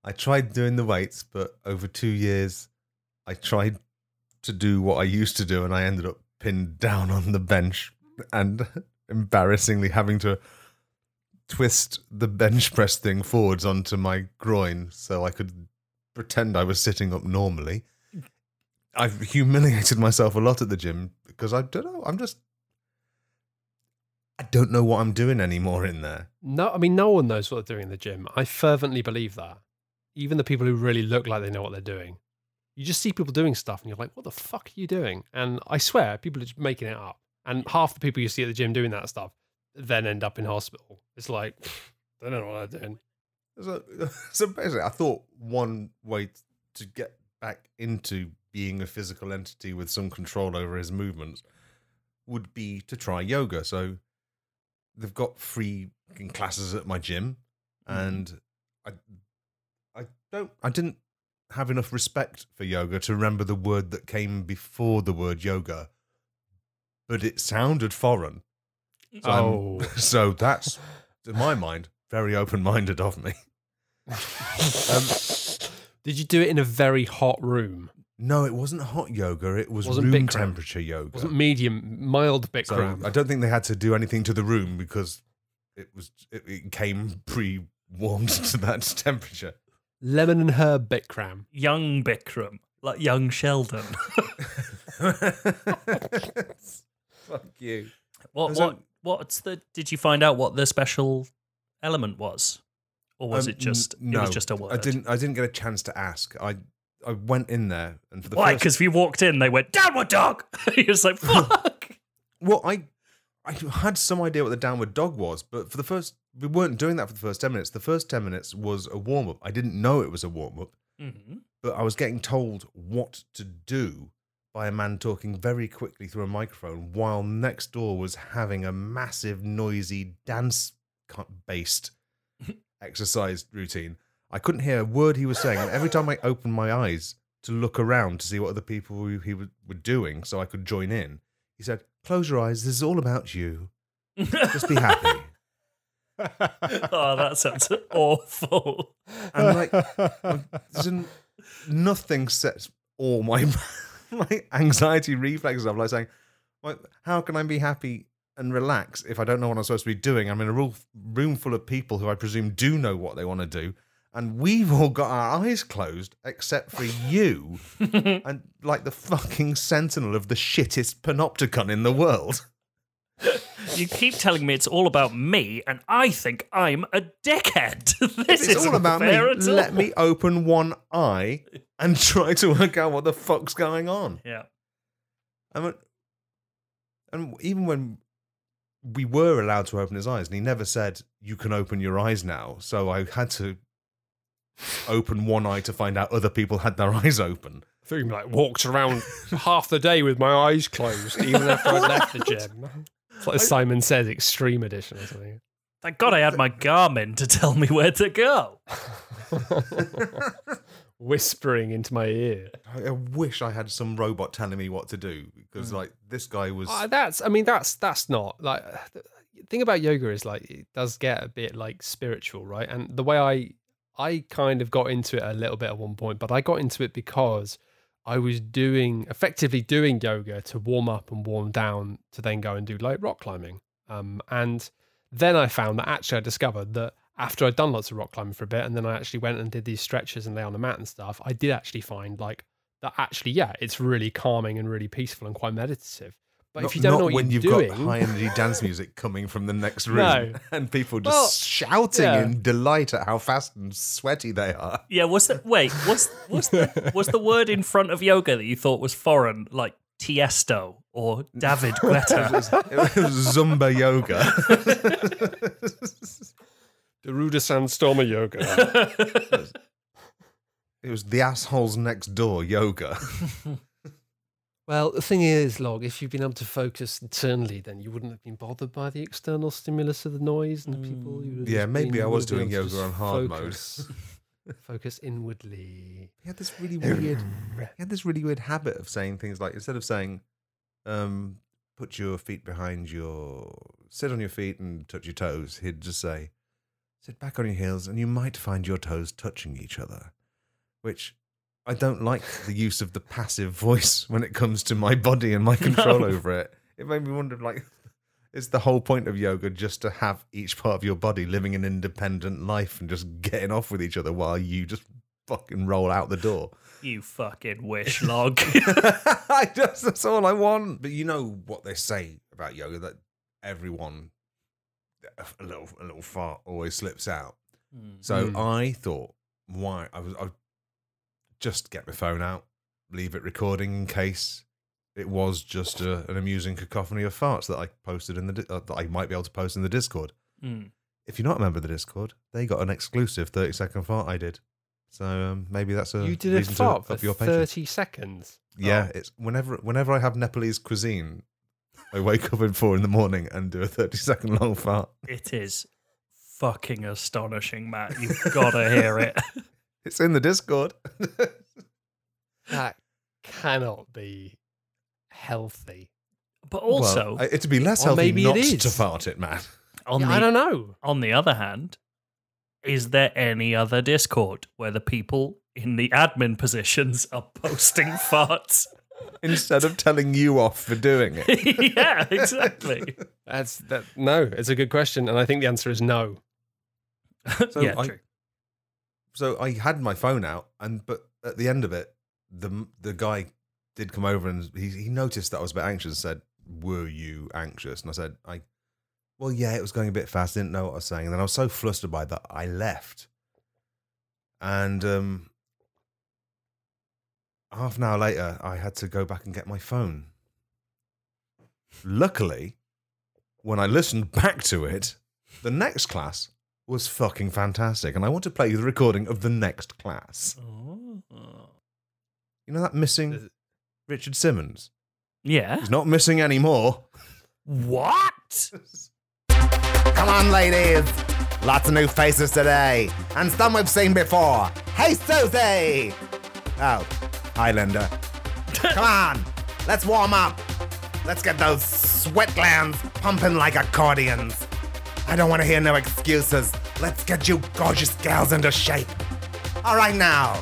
I tried doing the weights, but over two years, I tried to do what I used to do and I ended up pinned down on the bench and embarrassingly having to twist the bench press thing forwards onto my groin so I could pretend I was sitting up normally. I've humiliated myself a lot at the gym because I don't know, I'm just, I don't know what I'm doing anymore in there. No, I mean, no one knows what they're doing in the gym. I fervently believe that. Even the people who really look like they know what they're doing. You just see people doing stuff and you're like, what the fuck are you doing? And I swear, people are just making it up. And half the people you see at the gym doing that stuff then end up in hospital. It's like, I don't know what I'm doing. So, so basically, I thought one way to get back into being a physical entity with some control over his movements would be to try yoga. So they've got free classes at my gym, and I, I don't, I didn't have enough respect for yoga to remember the word that came before the word yoga, but it sounded foreign. So oh, I'm, so that's, in my mind, very open-minded of me. um, Did you do it in a very hot room? No, it wasn't hot yoga. It was wasn't room Bikram. Temperature yoga. It wasn't medium, mild Bikram. So I don't think they had to do anything to the room because it was it, it came pre-warmed to that temperature. Lemon and herb Bikram. Young Bikram, like young Sheldon. Fuck you. What? What? What's the? Did you find out what the special element was, or was um, it just? No, it was just a word. I didn't. I didn't get a chance to ask. I I went in there and for the why? Because first... we walked in, they went downward dog. He was like, "Fuck." Well, I I had some idea what the downward dog was, but for the first, we weren't doing that for the first ten minutes. The first ten minutes was a warm-up. I didn't know it was a warm-up, mm-hmm. but I was getting told what to do by a man talking very quickly through a microphone while next door was having a massive, noisy, dance-based exercise routine. I couldn't hear a word he was saying, and every time I opened my eyes to look around to see what other people he were doing so I could join in, he said, "Close your eyes, this is all about you. Just be happy." Oh, that sounds awful. And like, like nothing sets all my, my anxiety reflexes up, like saying, like, how can I be happy and relax if I don't know what I'm supposed to be doing? I'm in a room full of people who I presume do know what they want to do, and we've all got our eyes closed except for you and like the fucking sentinel of the shittest panopticon in the world. You keep telling me it's all about me, and I think I'm a dickhead. This is all about me. Let me open one eye and try to work out what the fuck's going on. Yeah. I mean, and even when we were allowed to open his eyes, and he never said, "You can open your eyes now," so I had to open one eye to find out other people had their eyes open. I think he like walked around half the day with my eyes closed, even after I left the gym. It's like Simon Says Extreme Edition or something. Thank God I had my Garmin to tell me where to go. Whispering into my ear. I wish I had some robot telling me what to do, because mm. like this guy was. Uh, that's. I mean, that's that's not like. The thing about yoga is like it does get a bit like spiritual, right? And the way I I kind of got into it a little bit at one point, but I got into it because I was doing, effectively doing yoga to warm up and warm down to then go and do like rock climbing. Um, and then I found that actually I discovered that after I'd done lots of rock climbing for a bit, and then I actually went and did these stretches and lay on the mat and stuff, I did actually find like that actually, yeah, it's really calming and really peaceful and quite meditative. But not, if you don't know what when you're you've doing, got high energy dance music coming from the next room no. and people just well, shouting yeah. in delight at how fast and sweaty they are. Yeah, what's the wait? What's what's the what's the word in front of yoga that you thought was foreign, like Tiesto or David Guetta? it, was, it was Zumba yoga, Daruda Sandstorma yoga. It was, it was the assholes next door yoga. Well, the thing is, Log, if you've been able to focus internally, then you wouldn't have been bothered by the external stimulus of the noise and the people. You yeah, maybe been, I was doing yoga on hard focus, mode. Focus inwardly. He had this really weird. He had this really weird habit of saying things like, instead of saying, um, "Put your feet behind your, sit on your feet and touch your toes," he'd just say, "Sit back on your heels, and you might find your toes touching each other," which. I don't like the use of the passive voice when it comes to my body and my control no. over it. It made me wonder, like, is the whole point of yoga just to have each part of your body living an independent life and just getting off with each other while you just fucking roll out the door? You fucking wish, Log. I just, that's all I want. But you know what they say about yoga, that everyone, a little, a little fart always slips out. Mm. So mm. I thought, why, I was... I was just get my phone out, leave it recording in case it was just a, an amusing cacophony of farts that I posted in the uh, that I might be able to post in the Discord. Mm. If you're not a member of the Discord, they got an exclusive thirty second fart I did, so um, maybe that's a you did reason a fart to up for your patience. thirty seconds. Yeah, oh. It's whenever whenever I have Nepalese cuisine, I wake up at four in the morning and do a thirty second long fart. It is fucking astonishing, Matt. You've got to hear it. It's in the Discord. That cannot be healthy. But also... Well, it'd be less healthy not to fart it, Matt. On yeah, the, I don't know. On the other hand, is there any other Discord where the people in the admin positions are posting farts? Instead of telling you off for doing it. Yeah, exactly. That's that. No, it's a good question, and I think the answer is no. So yeah, I, true. So I had my phone out, and but at the end of it, the the guy did come over and he he noticed that I was a bit anxious and said, "Were you anxious?" And I said, "I, well, yeah, it was going a bit fast. I didn't know what I was saying." And then I was so flustered by that I left. And um, half an hour later, I had to go back and get my phone. Luckily, when I listened back to it, the next class was fucking fantastic. And I want to play you the recording of the next class. Oh. You know that missing Richard Simmons? Yeah. He's not missing anymore. What? Come on, ladies. Lots of new faces today. And some we've seen before. Hey, Susie. Oh, hi, Linda. Come on. Let's warm up. Let's get those sweat glands pumping like accordions. I don't want to hear no excuses. Let's get you gorgeous gals into shape. All right now.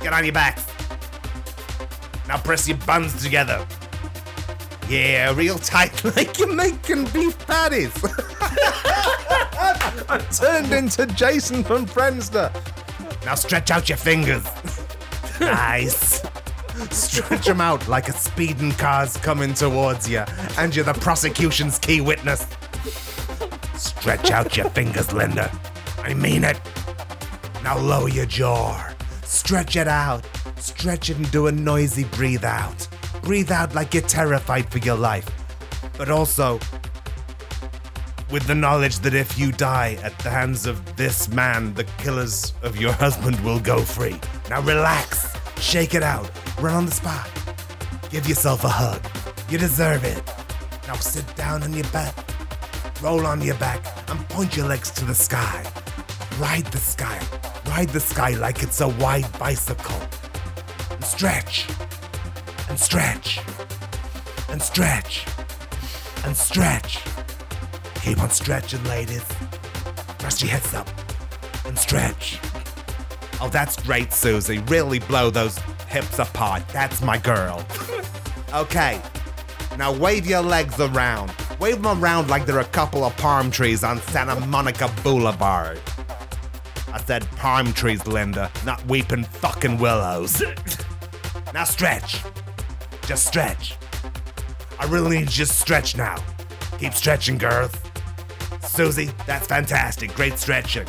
Get on your backs. Now press your buns together. Yeah, real tight like you're making beef patties. I turned into Jason from Friendster. Now stretch out your fingers. Nice. Stretch them out like a speeding car's coming towards you and you're the prosecution's key witness. Stretch out your fingers, Linda. I mean it. Now lower your jaw. Stretch it out. Stretch it and do a noisy breathe out. Breathe out like you're terrified for your life. But also, with the knowledge that if you die at the hands of this man, the killers of your husband will go free. Now relax. Shake it out. Run on the spot. Give yourself a hug. You deserve it. Now sit down on your back. Roll on your back and point your legs to the sky. Ride the sky. Ride the sky like it's a wide bicycle. And stretch. And stretch. And stretch. And stretch. Keep on stretching, ladies. Thrust your hips up. And stretch. Oh, that's great, Susie. Really blow those hips apart. That's my girl. Okay. Now wave your legs around. Wave them around like there are a couple of palm trees on Santa Monica Boulevard. I said palm trees, Linda, not weeping fucking willows. Now stretch. Just stretch. I really need you to stretch now. Keep stretching, girls. Susie, that's fantastic. Great stretching.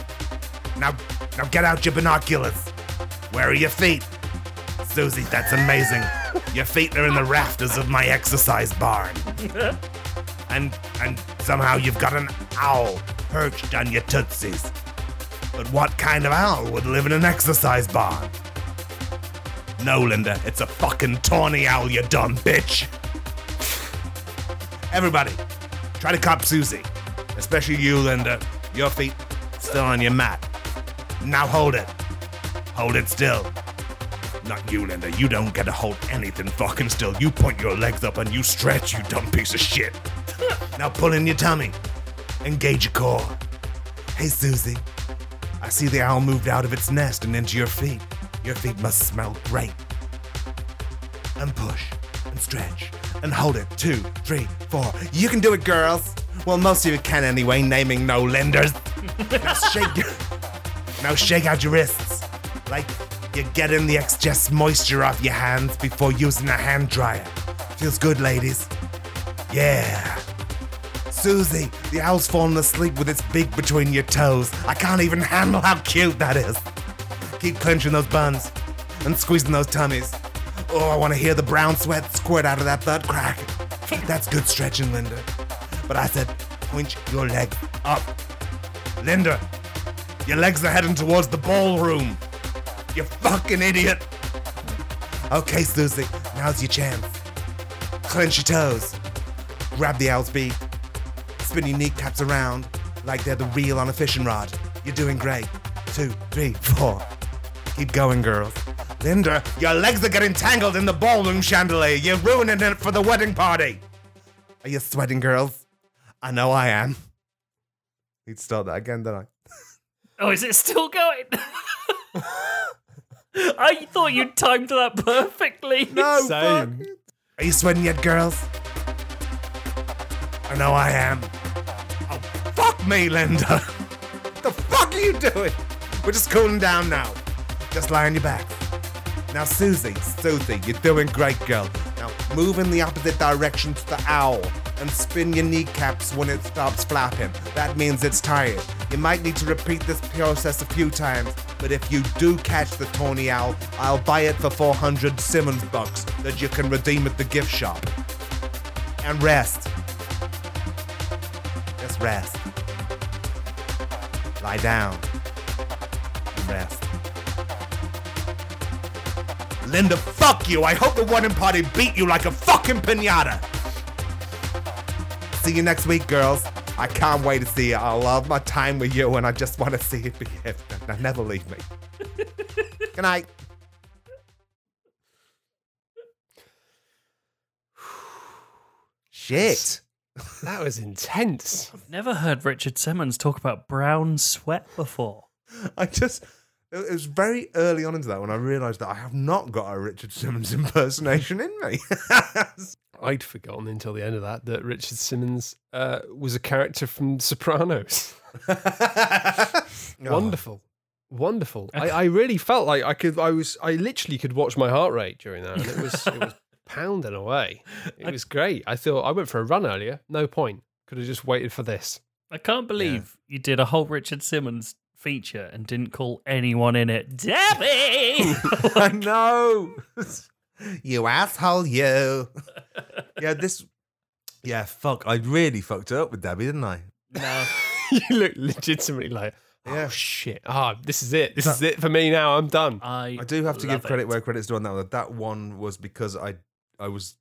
Now... Now get out your binoculars. Where are your feet? Susie, that's amazing. Your feet are in the rafters of my exercise barn. And and somehow you've got an owl perched on your tootsies. But what kind of owl would live in an exercise barn? No, Linda, it's a fucking tawny owl, you dumb bitch. Everybody, try to cop Susie. Especially you, Linda. Your feet still on your mat. Now hold it. Hold it still. Not you, Linda. You don't get to hold anything fucking still. You point your legs up and you stretch, you dumb piece of shit. Now pull in your tummy. Engage your core. Hey, Susie. I see the owl moved out of its nest and into your feet. Your feet must smell great. And push. And stretch. And hold it. Two, three, four. You can do it, girls. Well, most of you can anyway, naming no lenders. Now shake your... Now shake out your wrists, like you're getting the excess moisture off your hands before using a hand dryer. Feels good, ladies. Yeah. Susie, the owl's fallen asleep with its beak between your toes. I can't even handle how cute that is. Keep clenching those buns and squeezing those tummies. Oh, I want to hear the brown sweat squirt out of that butt crack. That's good stretching, Linda. But I said, point your leg up. Linda. Your legs are heading towards the ballroom. You fucking idiot. Okay, Susie, now's your chance. Clench your toes. Grab the owl's beak. Spin your kneecaps around like they're the reel on a fishing rod. You're doing great. Two, three, four. Keep going, girls. Linda, your legs are getting tangled in the ballroom chandelier. You're ruining it for the wedding party. Are you sweating, girls? I know I am. Need to start that again, don't I? Oh, is it still going? I thought you timed that perfectly. No, same. Fuck. Are you sweating yet, girls? I know I am. Oh, fuck me, Linda. What the fuck are you doing? We're just cooling down now. Just lie on your back. Now, Susie, Susie, you're doing great, girl. Now, move in the opposite direction to the owl and spin your kneecaps when it stops flapping. That means it's tired. You might need to repeat this process a few times, but if you do catch the tawny owl, I'll buy it for four hundred Simmons bucks that you can redeem at the gift shop. And rest. Just rest. Lie down and rest. Linda, fuck you. I hope the wedding party beat you like a fucking pinata. See you next week, girls. I can't wait to see you. I love my time with you, and I just want to see it begin. Now, never leave me. Good night. Shit. That was intense. I've never heard Richard Simmons talk about brown sweat before. I just... It was very early on into that when I realised that I have not got a Richard Simmons impersonation in me. I'd forgotten until the end of that that Richard Simmons uh, was a character from Sopranos. oh. Wonderful. Wonderful. I, I really felt like I could, I was, I literally could watch my heart rate during that. And it was, it was pounding away. It was great. I thought, I went for a run earlier. No point. Could have just waited for this. I can't believe yeah. you did a whole Richard Simmons feature and didn't call anyone in it Debbie. I know. You asshole, you. Yeah, this. Yeah, fuck. I really fucked up with Debbie, didn't I? No. You look legitimately like, oh yeah. shit. Oh, this is it. This that, is it for me now. I'm done. I, I do have to give credit it. where credit's due on that one. That one was because I I was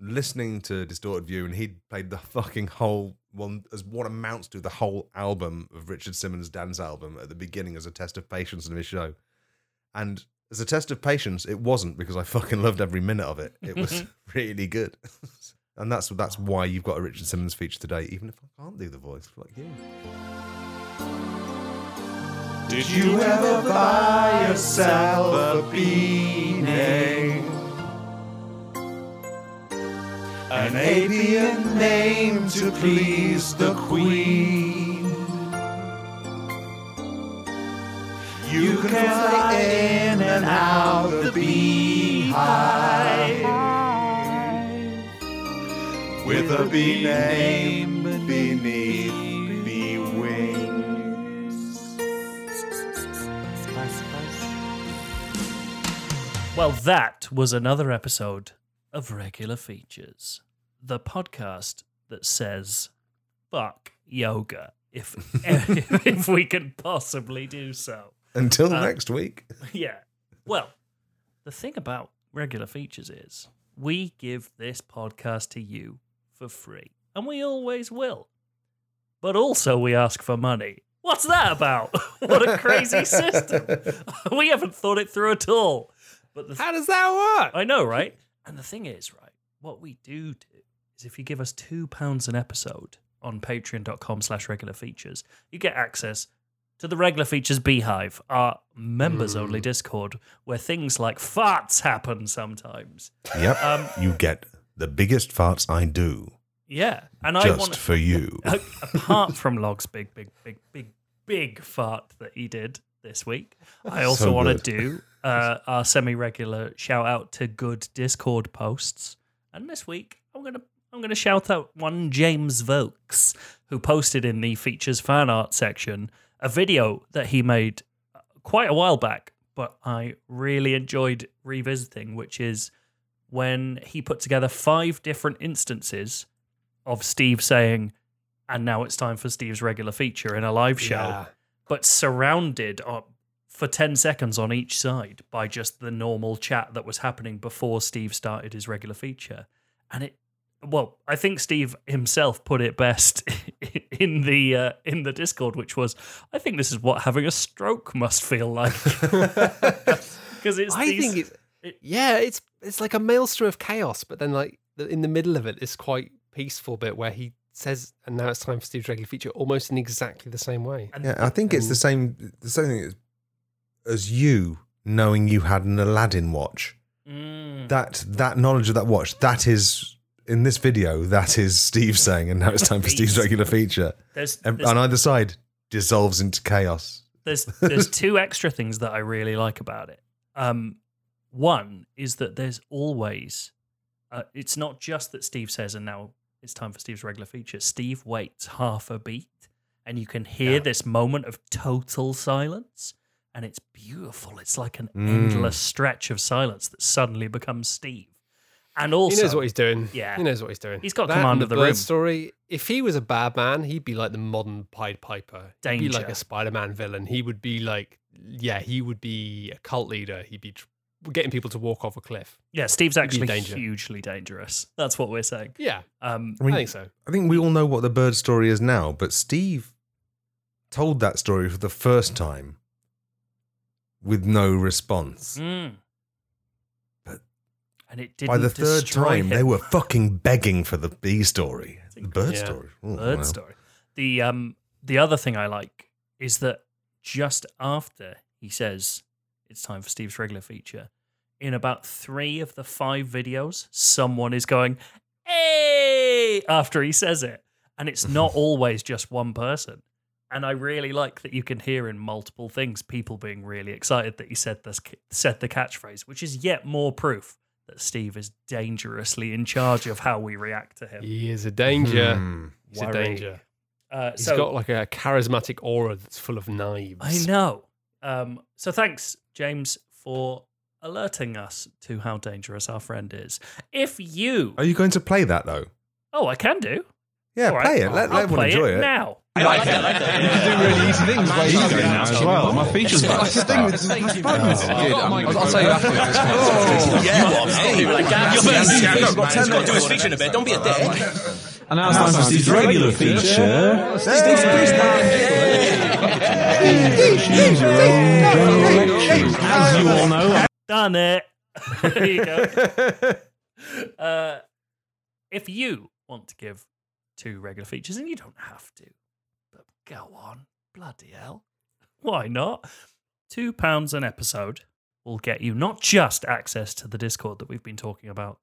listening to Distorted View and he'd played the fucking whole. Well, as what amounts to the whole album of Richard Simmons' dance album at the beginning as a test of patience in his show. And as a test of patience, it wasn't, because I fucking loved every minute of it. It was really good. And that's that's why you've got a Richard Simmons feature today, even if I can't do the voice like you. Did you ever buy yourself a beanie? An avian name to please the Queen. You can fly in and out the beehive with a bee name beneath bee wings. Well, that was another episode of Regular Features, the podcast that says fuck yoga if if, if we can possibly do so until um, next week. Yeah, well, the thing about Regular Features is we give this podcast to you for free, and we always will, but also we ask for money. What's that about? What a crazy system. We haven't thought it through at all. But the th- how does that work? I know, right? And the thing is, right, what we do do is if you give us two pounds an episode on patreon.com slash regular features, you get access to the Regular Features Beehive, our members-only mm. Discord, where things like farts happen sometimes. Yep, um, you get the biggest farts I do. Yeah. and Just I wanna, for you. Apart from Log's big, big, big, big, big fart that he did this week, I also so want to do... Uh, our semi-regular shout out to good Discord posts, and this week I'm gonna I'm gonna shout out one James Volkes, who posted in the features fan art section a video that he made quite a while back, but I really enjoyed revisiting, which is when he put together five different instances of Steve saying, "And now it's time for Steve's regular feature" in a live show, yeah. but surrounded on. For ten seconds on each side by just the normal chat that was happening before Steve started his regular feature. And it, well, I think Steve himself put it best in the uh, in the Discord, which was, I think this is what having a stroke must feel like. Because it's I these, think it's, it, yeah, it's it's like a maelstrom of chaos, but then like in the middle of it is quite peaceful bit where he says, and now it's time for Steve's regular feature, almost in exactly the same way. And, yeah, I think and, it's the same, the same thing as as you knowing you had an Aladdin watch. Mm. That that knowledge of that watch, that is, in this video, that is Steve saying, and now it's time for Steve's regular feature. There's, there's, on either side, dissolves into chaos. There's there's two extra things that I really like about it. Um, one is that there's always, uh, it's not just that Steve says, and now it's time for Steve's regular feature. Steve waits half a beat, and you can hear yeah. this moment of total silence. And it's beautiful. It's like an mm. endless stretch of silence that suddenly becomes Steve. And also, he knows what he's doing. Yeah, he knows what he's doing. He's got that command of the, the room. Story. If he was a bad man, he'd be like the modern Pied Piper. Danger. He'd be like a Spider-Man villain. He would be like, yeah, he would be a cult leader. He'd be tr- getting people to walk off a cliff. Yeah, Steve's actually danger. hugely dangerous. That's what we're saying. Yeah, um, I, mean, I think so. I think we all know what the bird story is now, but Steve told that story for the first time with no response. Mm. And it didn't By the third time, him. They were fucking begging for the bee story, the bird yeah. story. Oh, bird wow. story. The um, the other thing I like is that just after he says it's time for Steve's regular feature, in about three of the five videos, someone is going "Hey!" after he says it, and it's not always just one person. And I really like that you can hear in multiple things people being really excited that he said this said the catchphrase, which is yet more proof that Steve is dangerously in charge of how we react to him. He is a danger. Mm, He's worry. a danger. Uh, He's so, got like a charismatic aura that's full of knives. I know. Um, so thanks, James, for alerting us to how dangerous our friend is. If you... Are you going to play that, though? Oh, I can do. Yeah, All play right. it. Let I'll everyone play enjoy it. it. now. I like it. I like it. You can do really easy things. He's doing now as well. My features are like that. That's the thing with my spiders. I'll tell you after this. Oh, yeah. You are. Like, Gav, you've got to do his feature in a bit. Don't be a dick. And now it's time for Steve's regular feature. Steve's feature. As you all know. Done it. There you go. If you want to give two regular features, and you don't have to, go on, bloody hell. Why not? Two pounds an episode will get you not just access to the Discord that we've been talking about,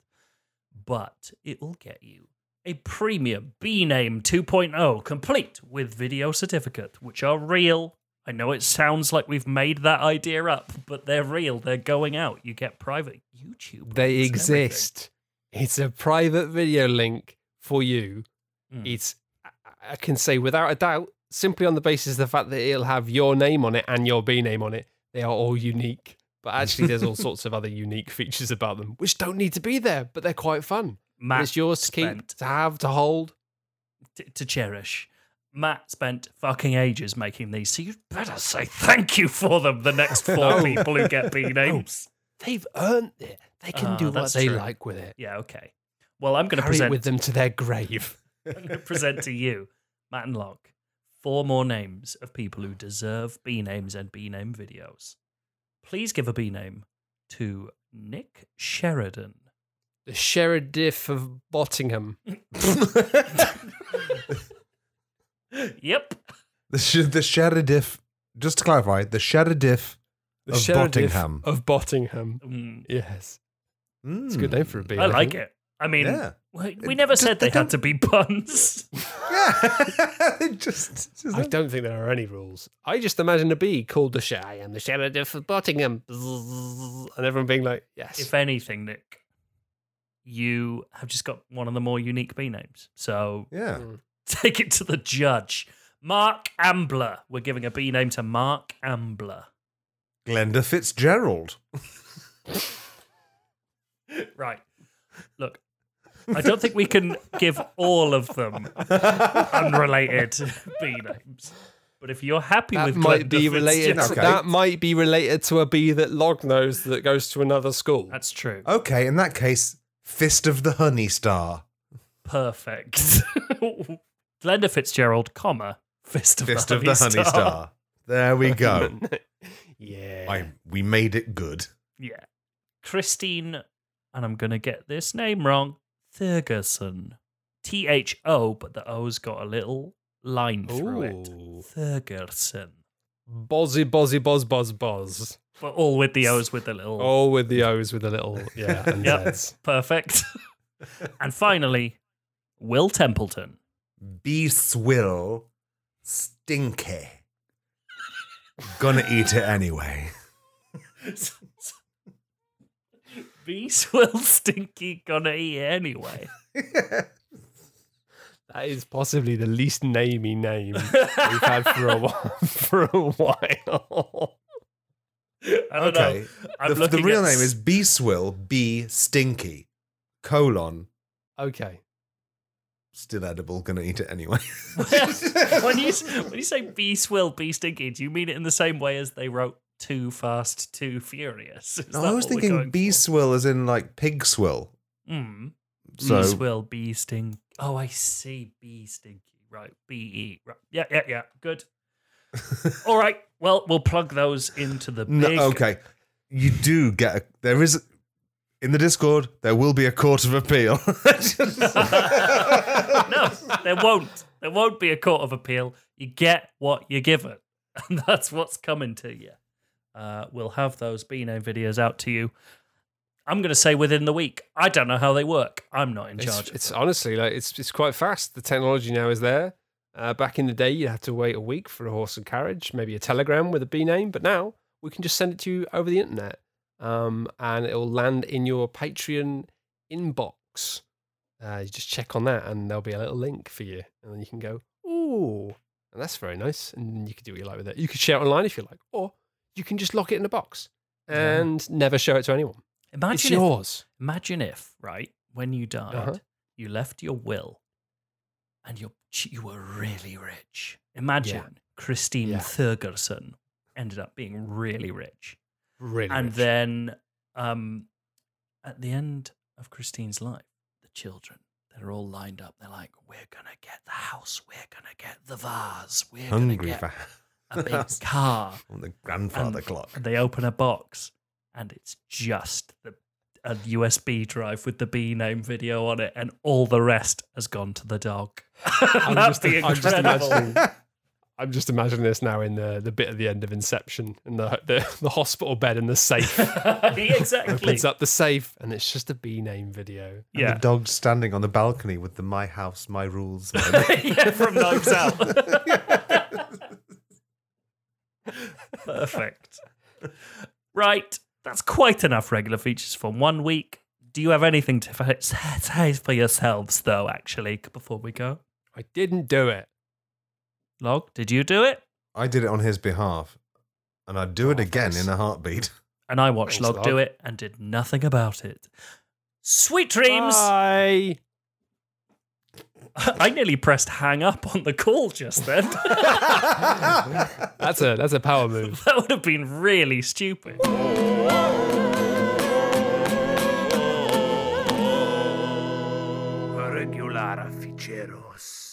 but it will get you a premium B-Name two point oh, complete with video certificate, which are real. I know it sounds like we've made that idea up, but they're real. They're going out. You get private YouTube. They exist. Everything. It's a private video link for you. Mm. It's, I can say without a doubt, simply on the basis of the fact that it'll have your name on it and your B name on it, they are all unique. But actually, there's all sorts of other unique features about them, which don't need to be there, but they're quite fun. Matt it's yours to keep, to have, to hold. T- to cherish. Matt spent fucking ages making these, so you'd better say thank you for them, the next four oh. people who get B names. Oh, they've earned it. They can uh, do what they true. like with it. Yeah, okay. Well, I'm going to present... with them to their grave. I'm going to present to you, Matt and Locke, four more names of people who deserve B-names and B-name videos. Please give a B-name to Nick Sheridan. The Sheridiff of Bottingham. Yep. The, sh- the Sheridiff, just to clarify, the Sheridiff the of Sheridiff Bottingham. of Bottingham. Mm. Yes. Mm. It's a good name for a B-name. I like it. I mean, yeah. we never said they had to be puns. Yeah. just, just I don't think there are any rules. I just imagine a bee called the Shy and the Sheriff of Bottingham. And everyone being like, yes. If anything, Nick, you have just got one of the more unique bee names. So yeah. take it to the judge. Mark Ambler. We're giving a bee name to Mark Ambler. Glenda Fitzgerald. Right. Look. I don't think we can give all of them unrelated bee names. But if you're happy that with might be related, okay. that might be related to a bee that Log knows that goes to another school. That's true. Okay, in that case, Fist of the Honey Star. Perfect. Glenda Fitzgerald, comma, Fist of, Fist the, of honey the Honey Star. Star. There we go. yeah. I, we made it good. Yeah. Christine, and I'm going to get this name wrong, Thurgerson. T H O, but the O's got a little line through Ooh. it. Thurgerson. Bozzy, bozzy, boz, boz, boz. But all with the O's with a little... All with the O's with a little, yeah. And yep, perfect. And finally, Will Templeton. Be swill, stinky. Gonna eat it anyway. Be swill, stinky, gonna eat it anyway. Yeah. That is possibly the least namey name we've had for a while. For a while. I don't okay. know. I'm the, the real at... name is Be Swill, Be Stinky. colon. Okay. Still edible, gonna eat it anyway. when you when you say be swill, be stinky, do you mean it in the same way as they wrote too fast, too furious? Is no, I was thinking be swill as in like pig swill. Mm. So, be swill, be stinky. Oh, I see. Be stinky. Right. B E. Right. Yeah, yeah, yeah. Good. All right. Well, we'll plug those into the big... No, okay. You do get... A, there is... In the Discord, there will be a court of appeal. No, there won't. There won't be a court of appeal. You get what you're given. And that's what's coming to you. Uh, we'll have those Beano videos out to you. I'm going to say within the week. I don't know how they work. I'm not in charge. It's, it's honestly, like it's it's quite fast. The technology now is there. Uh, back in the day, you'd have to wait a week for a horse and carriage, maybe a telegram with a B name. But now we can just send it to you over the internet, um, and it will land in your Patreon inbox. Uh, you just check on that, and there'll be a little link for you, and then you can go, ooh, and that's very nice. And you can do what you like with it. You could share it online if you like, or you can just lock it in a box and yeah. never show it to anyone. Imagine it's yours. If, imagine if, right, when you died, uh-huh. you left your will and you you were really rich. Imagine yeah. Christine yeah. Thurgerson ended up being really rich. Really and rich. And then um, at the end of Christine's life, the children, they're all lined up. They're like, we're going to get the house. We're going to get the vase. We're going to get a big car. On the grandfather and clock. They open a box. And it's just the, a U S B drive with the B name video on it, and all the rest has gone to the dog. I'm, just, I'm, just imagining, I'm just imagining this now in the, the bit at the end of Inception, in the the, the hospital bed in the safe. Exactly. Opens up the safe, and it's just a B name video. And yeah. the dog standing on the balcony with the My House, My Rules. Yeah, from Knives Out. Perfect. Right. That's quite enough regular features for one week. Do you have anything to say for yourselves, though, actually, before we go? I didn't do it. Log, did you do it? I did it on his behalf, and I'd do oh, it again thanks. in a heartbeat. And I watched Log, Log do it and did nothing about it. Sweet dreams! Bye! I nearly pressed hang up on the call just then. That's a that's a power move. That would have been really stupid. Regular aficheros.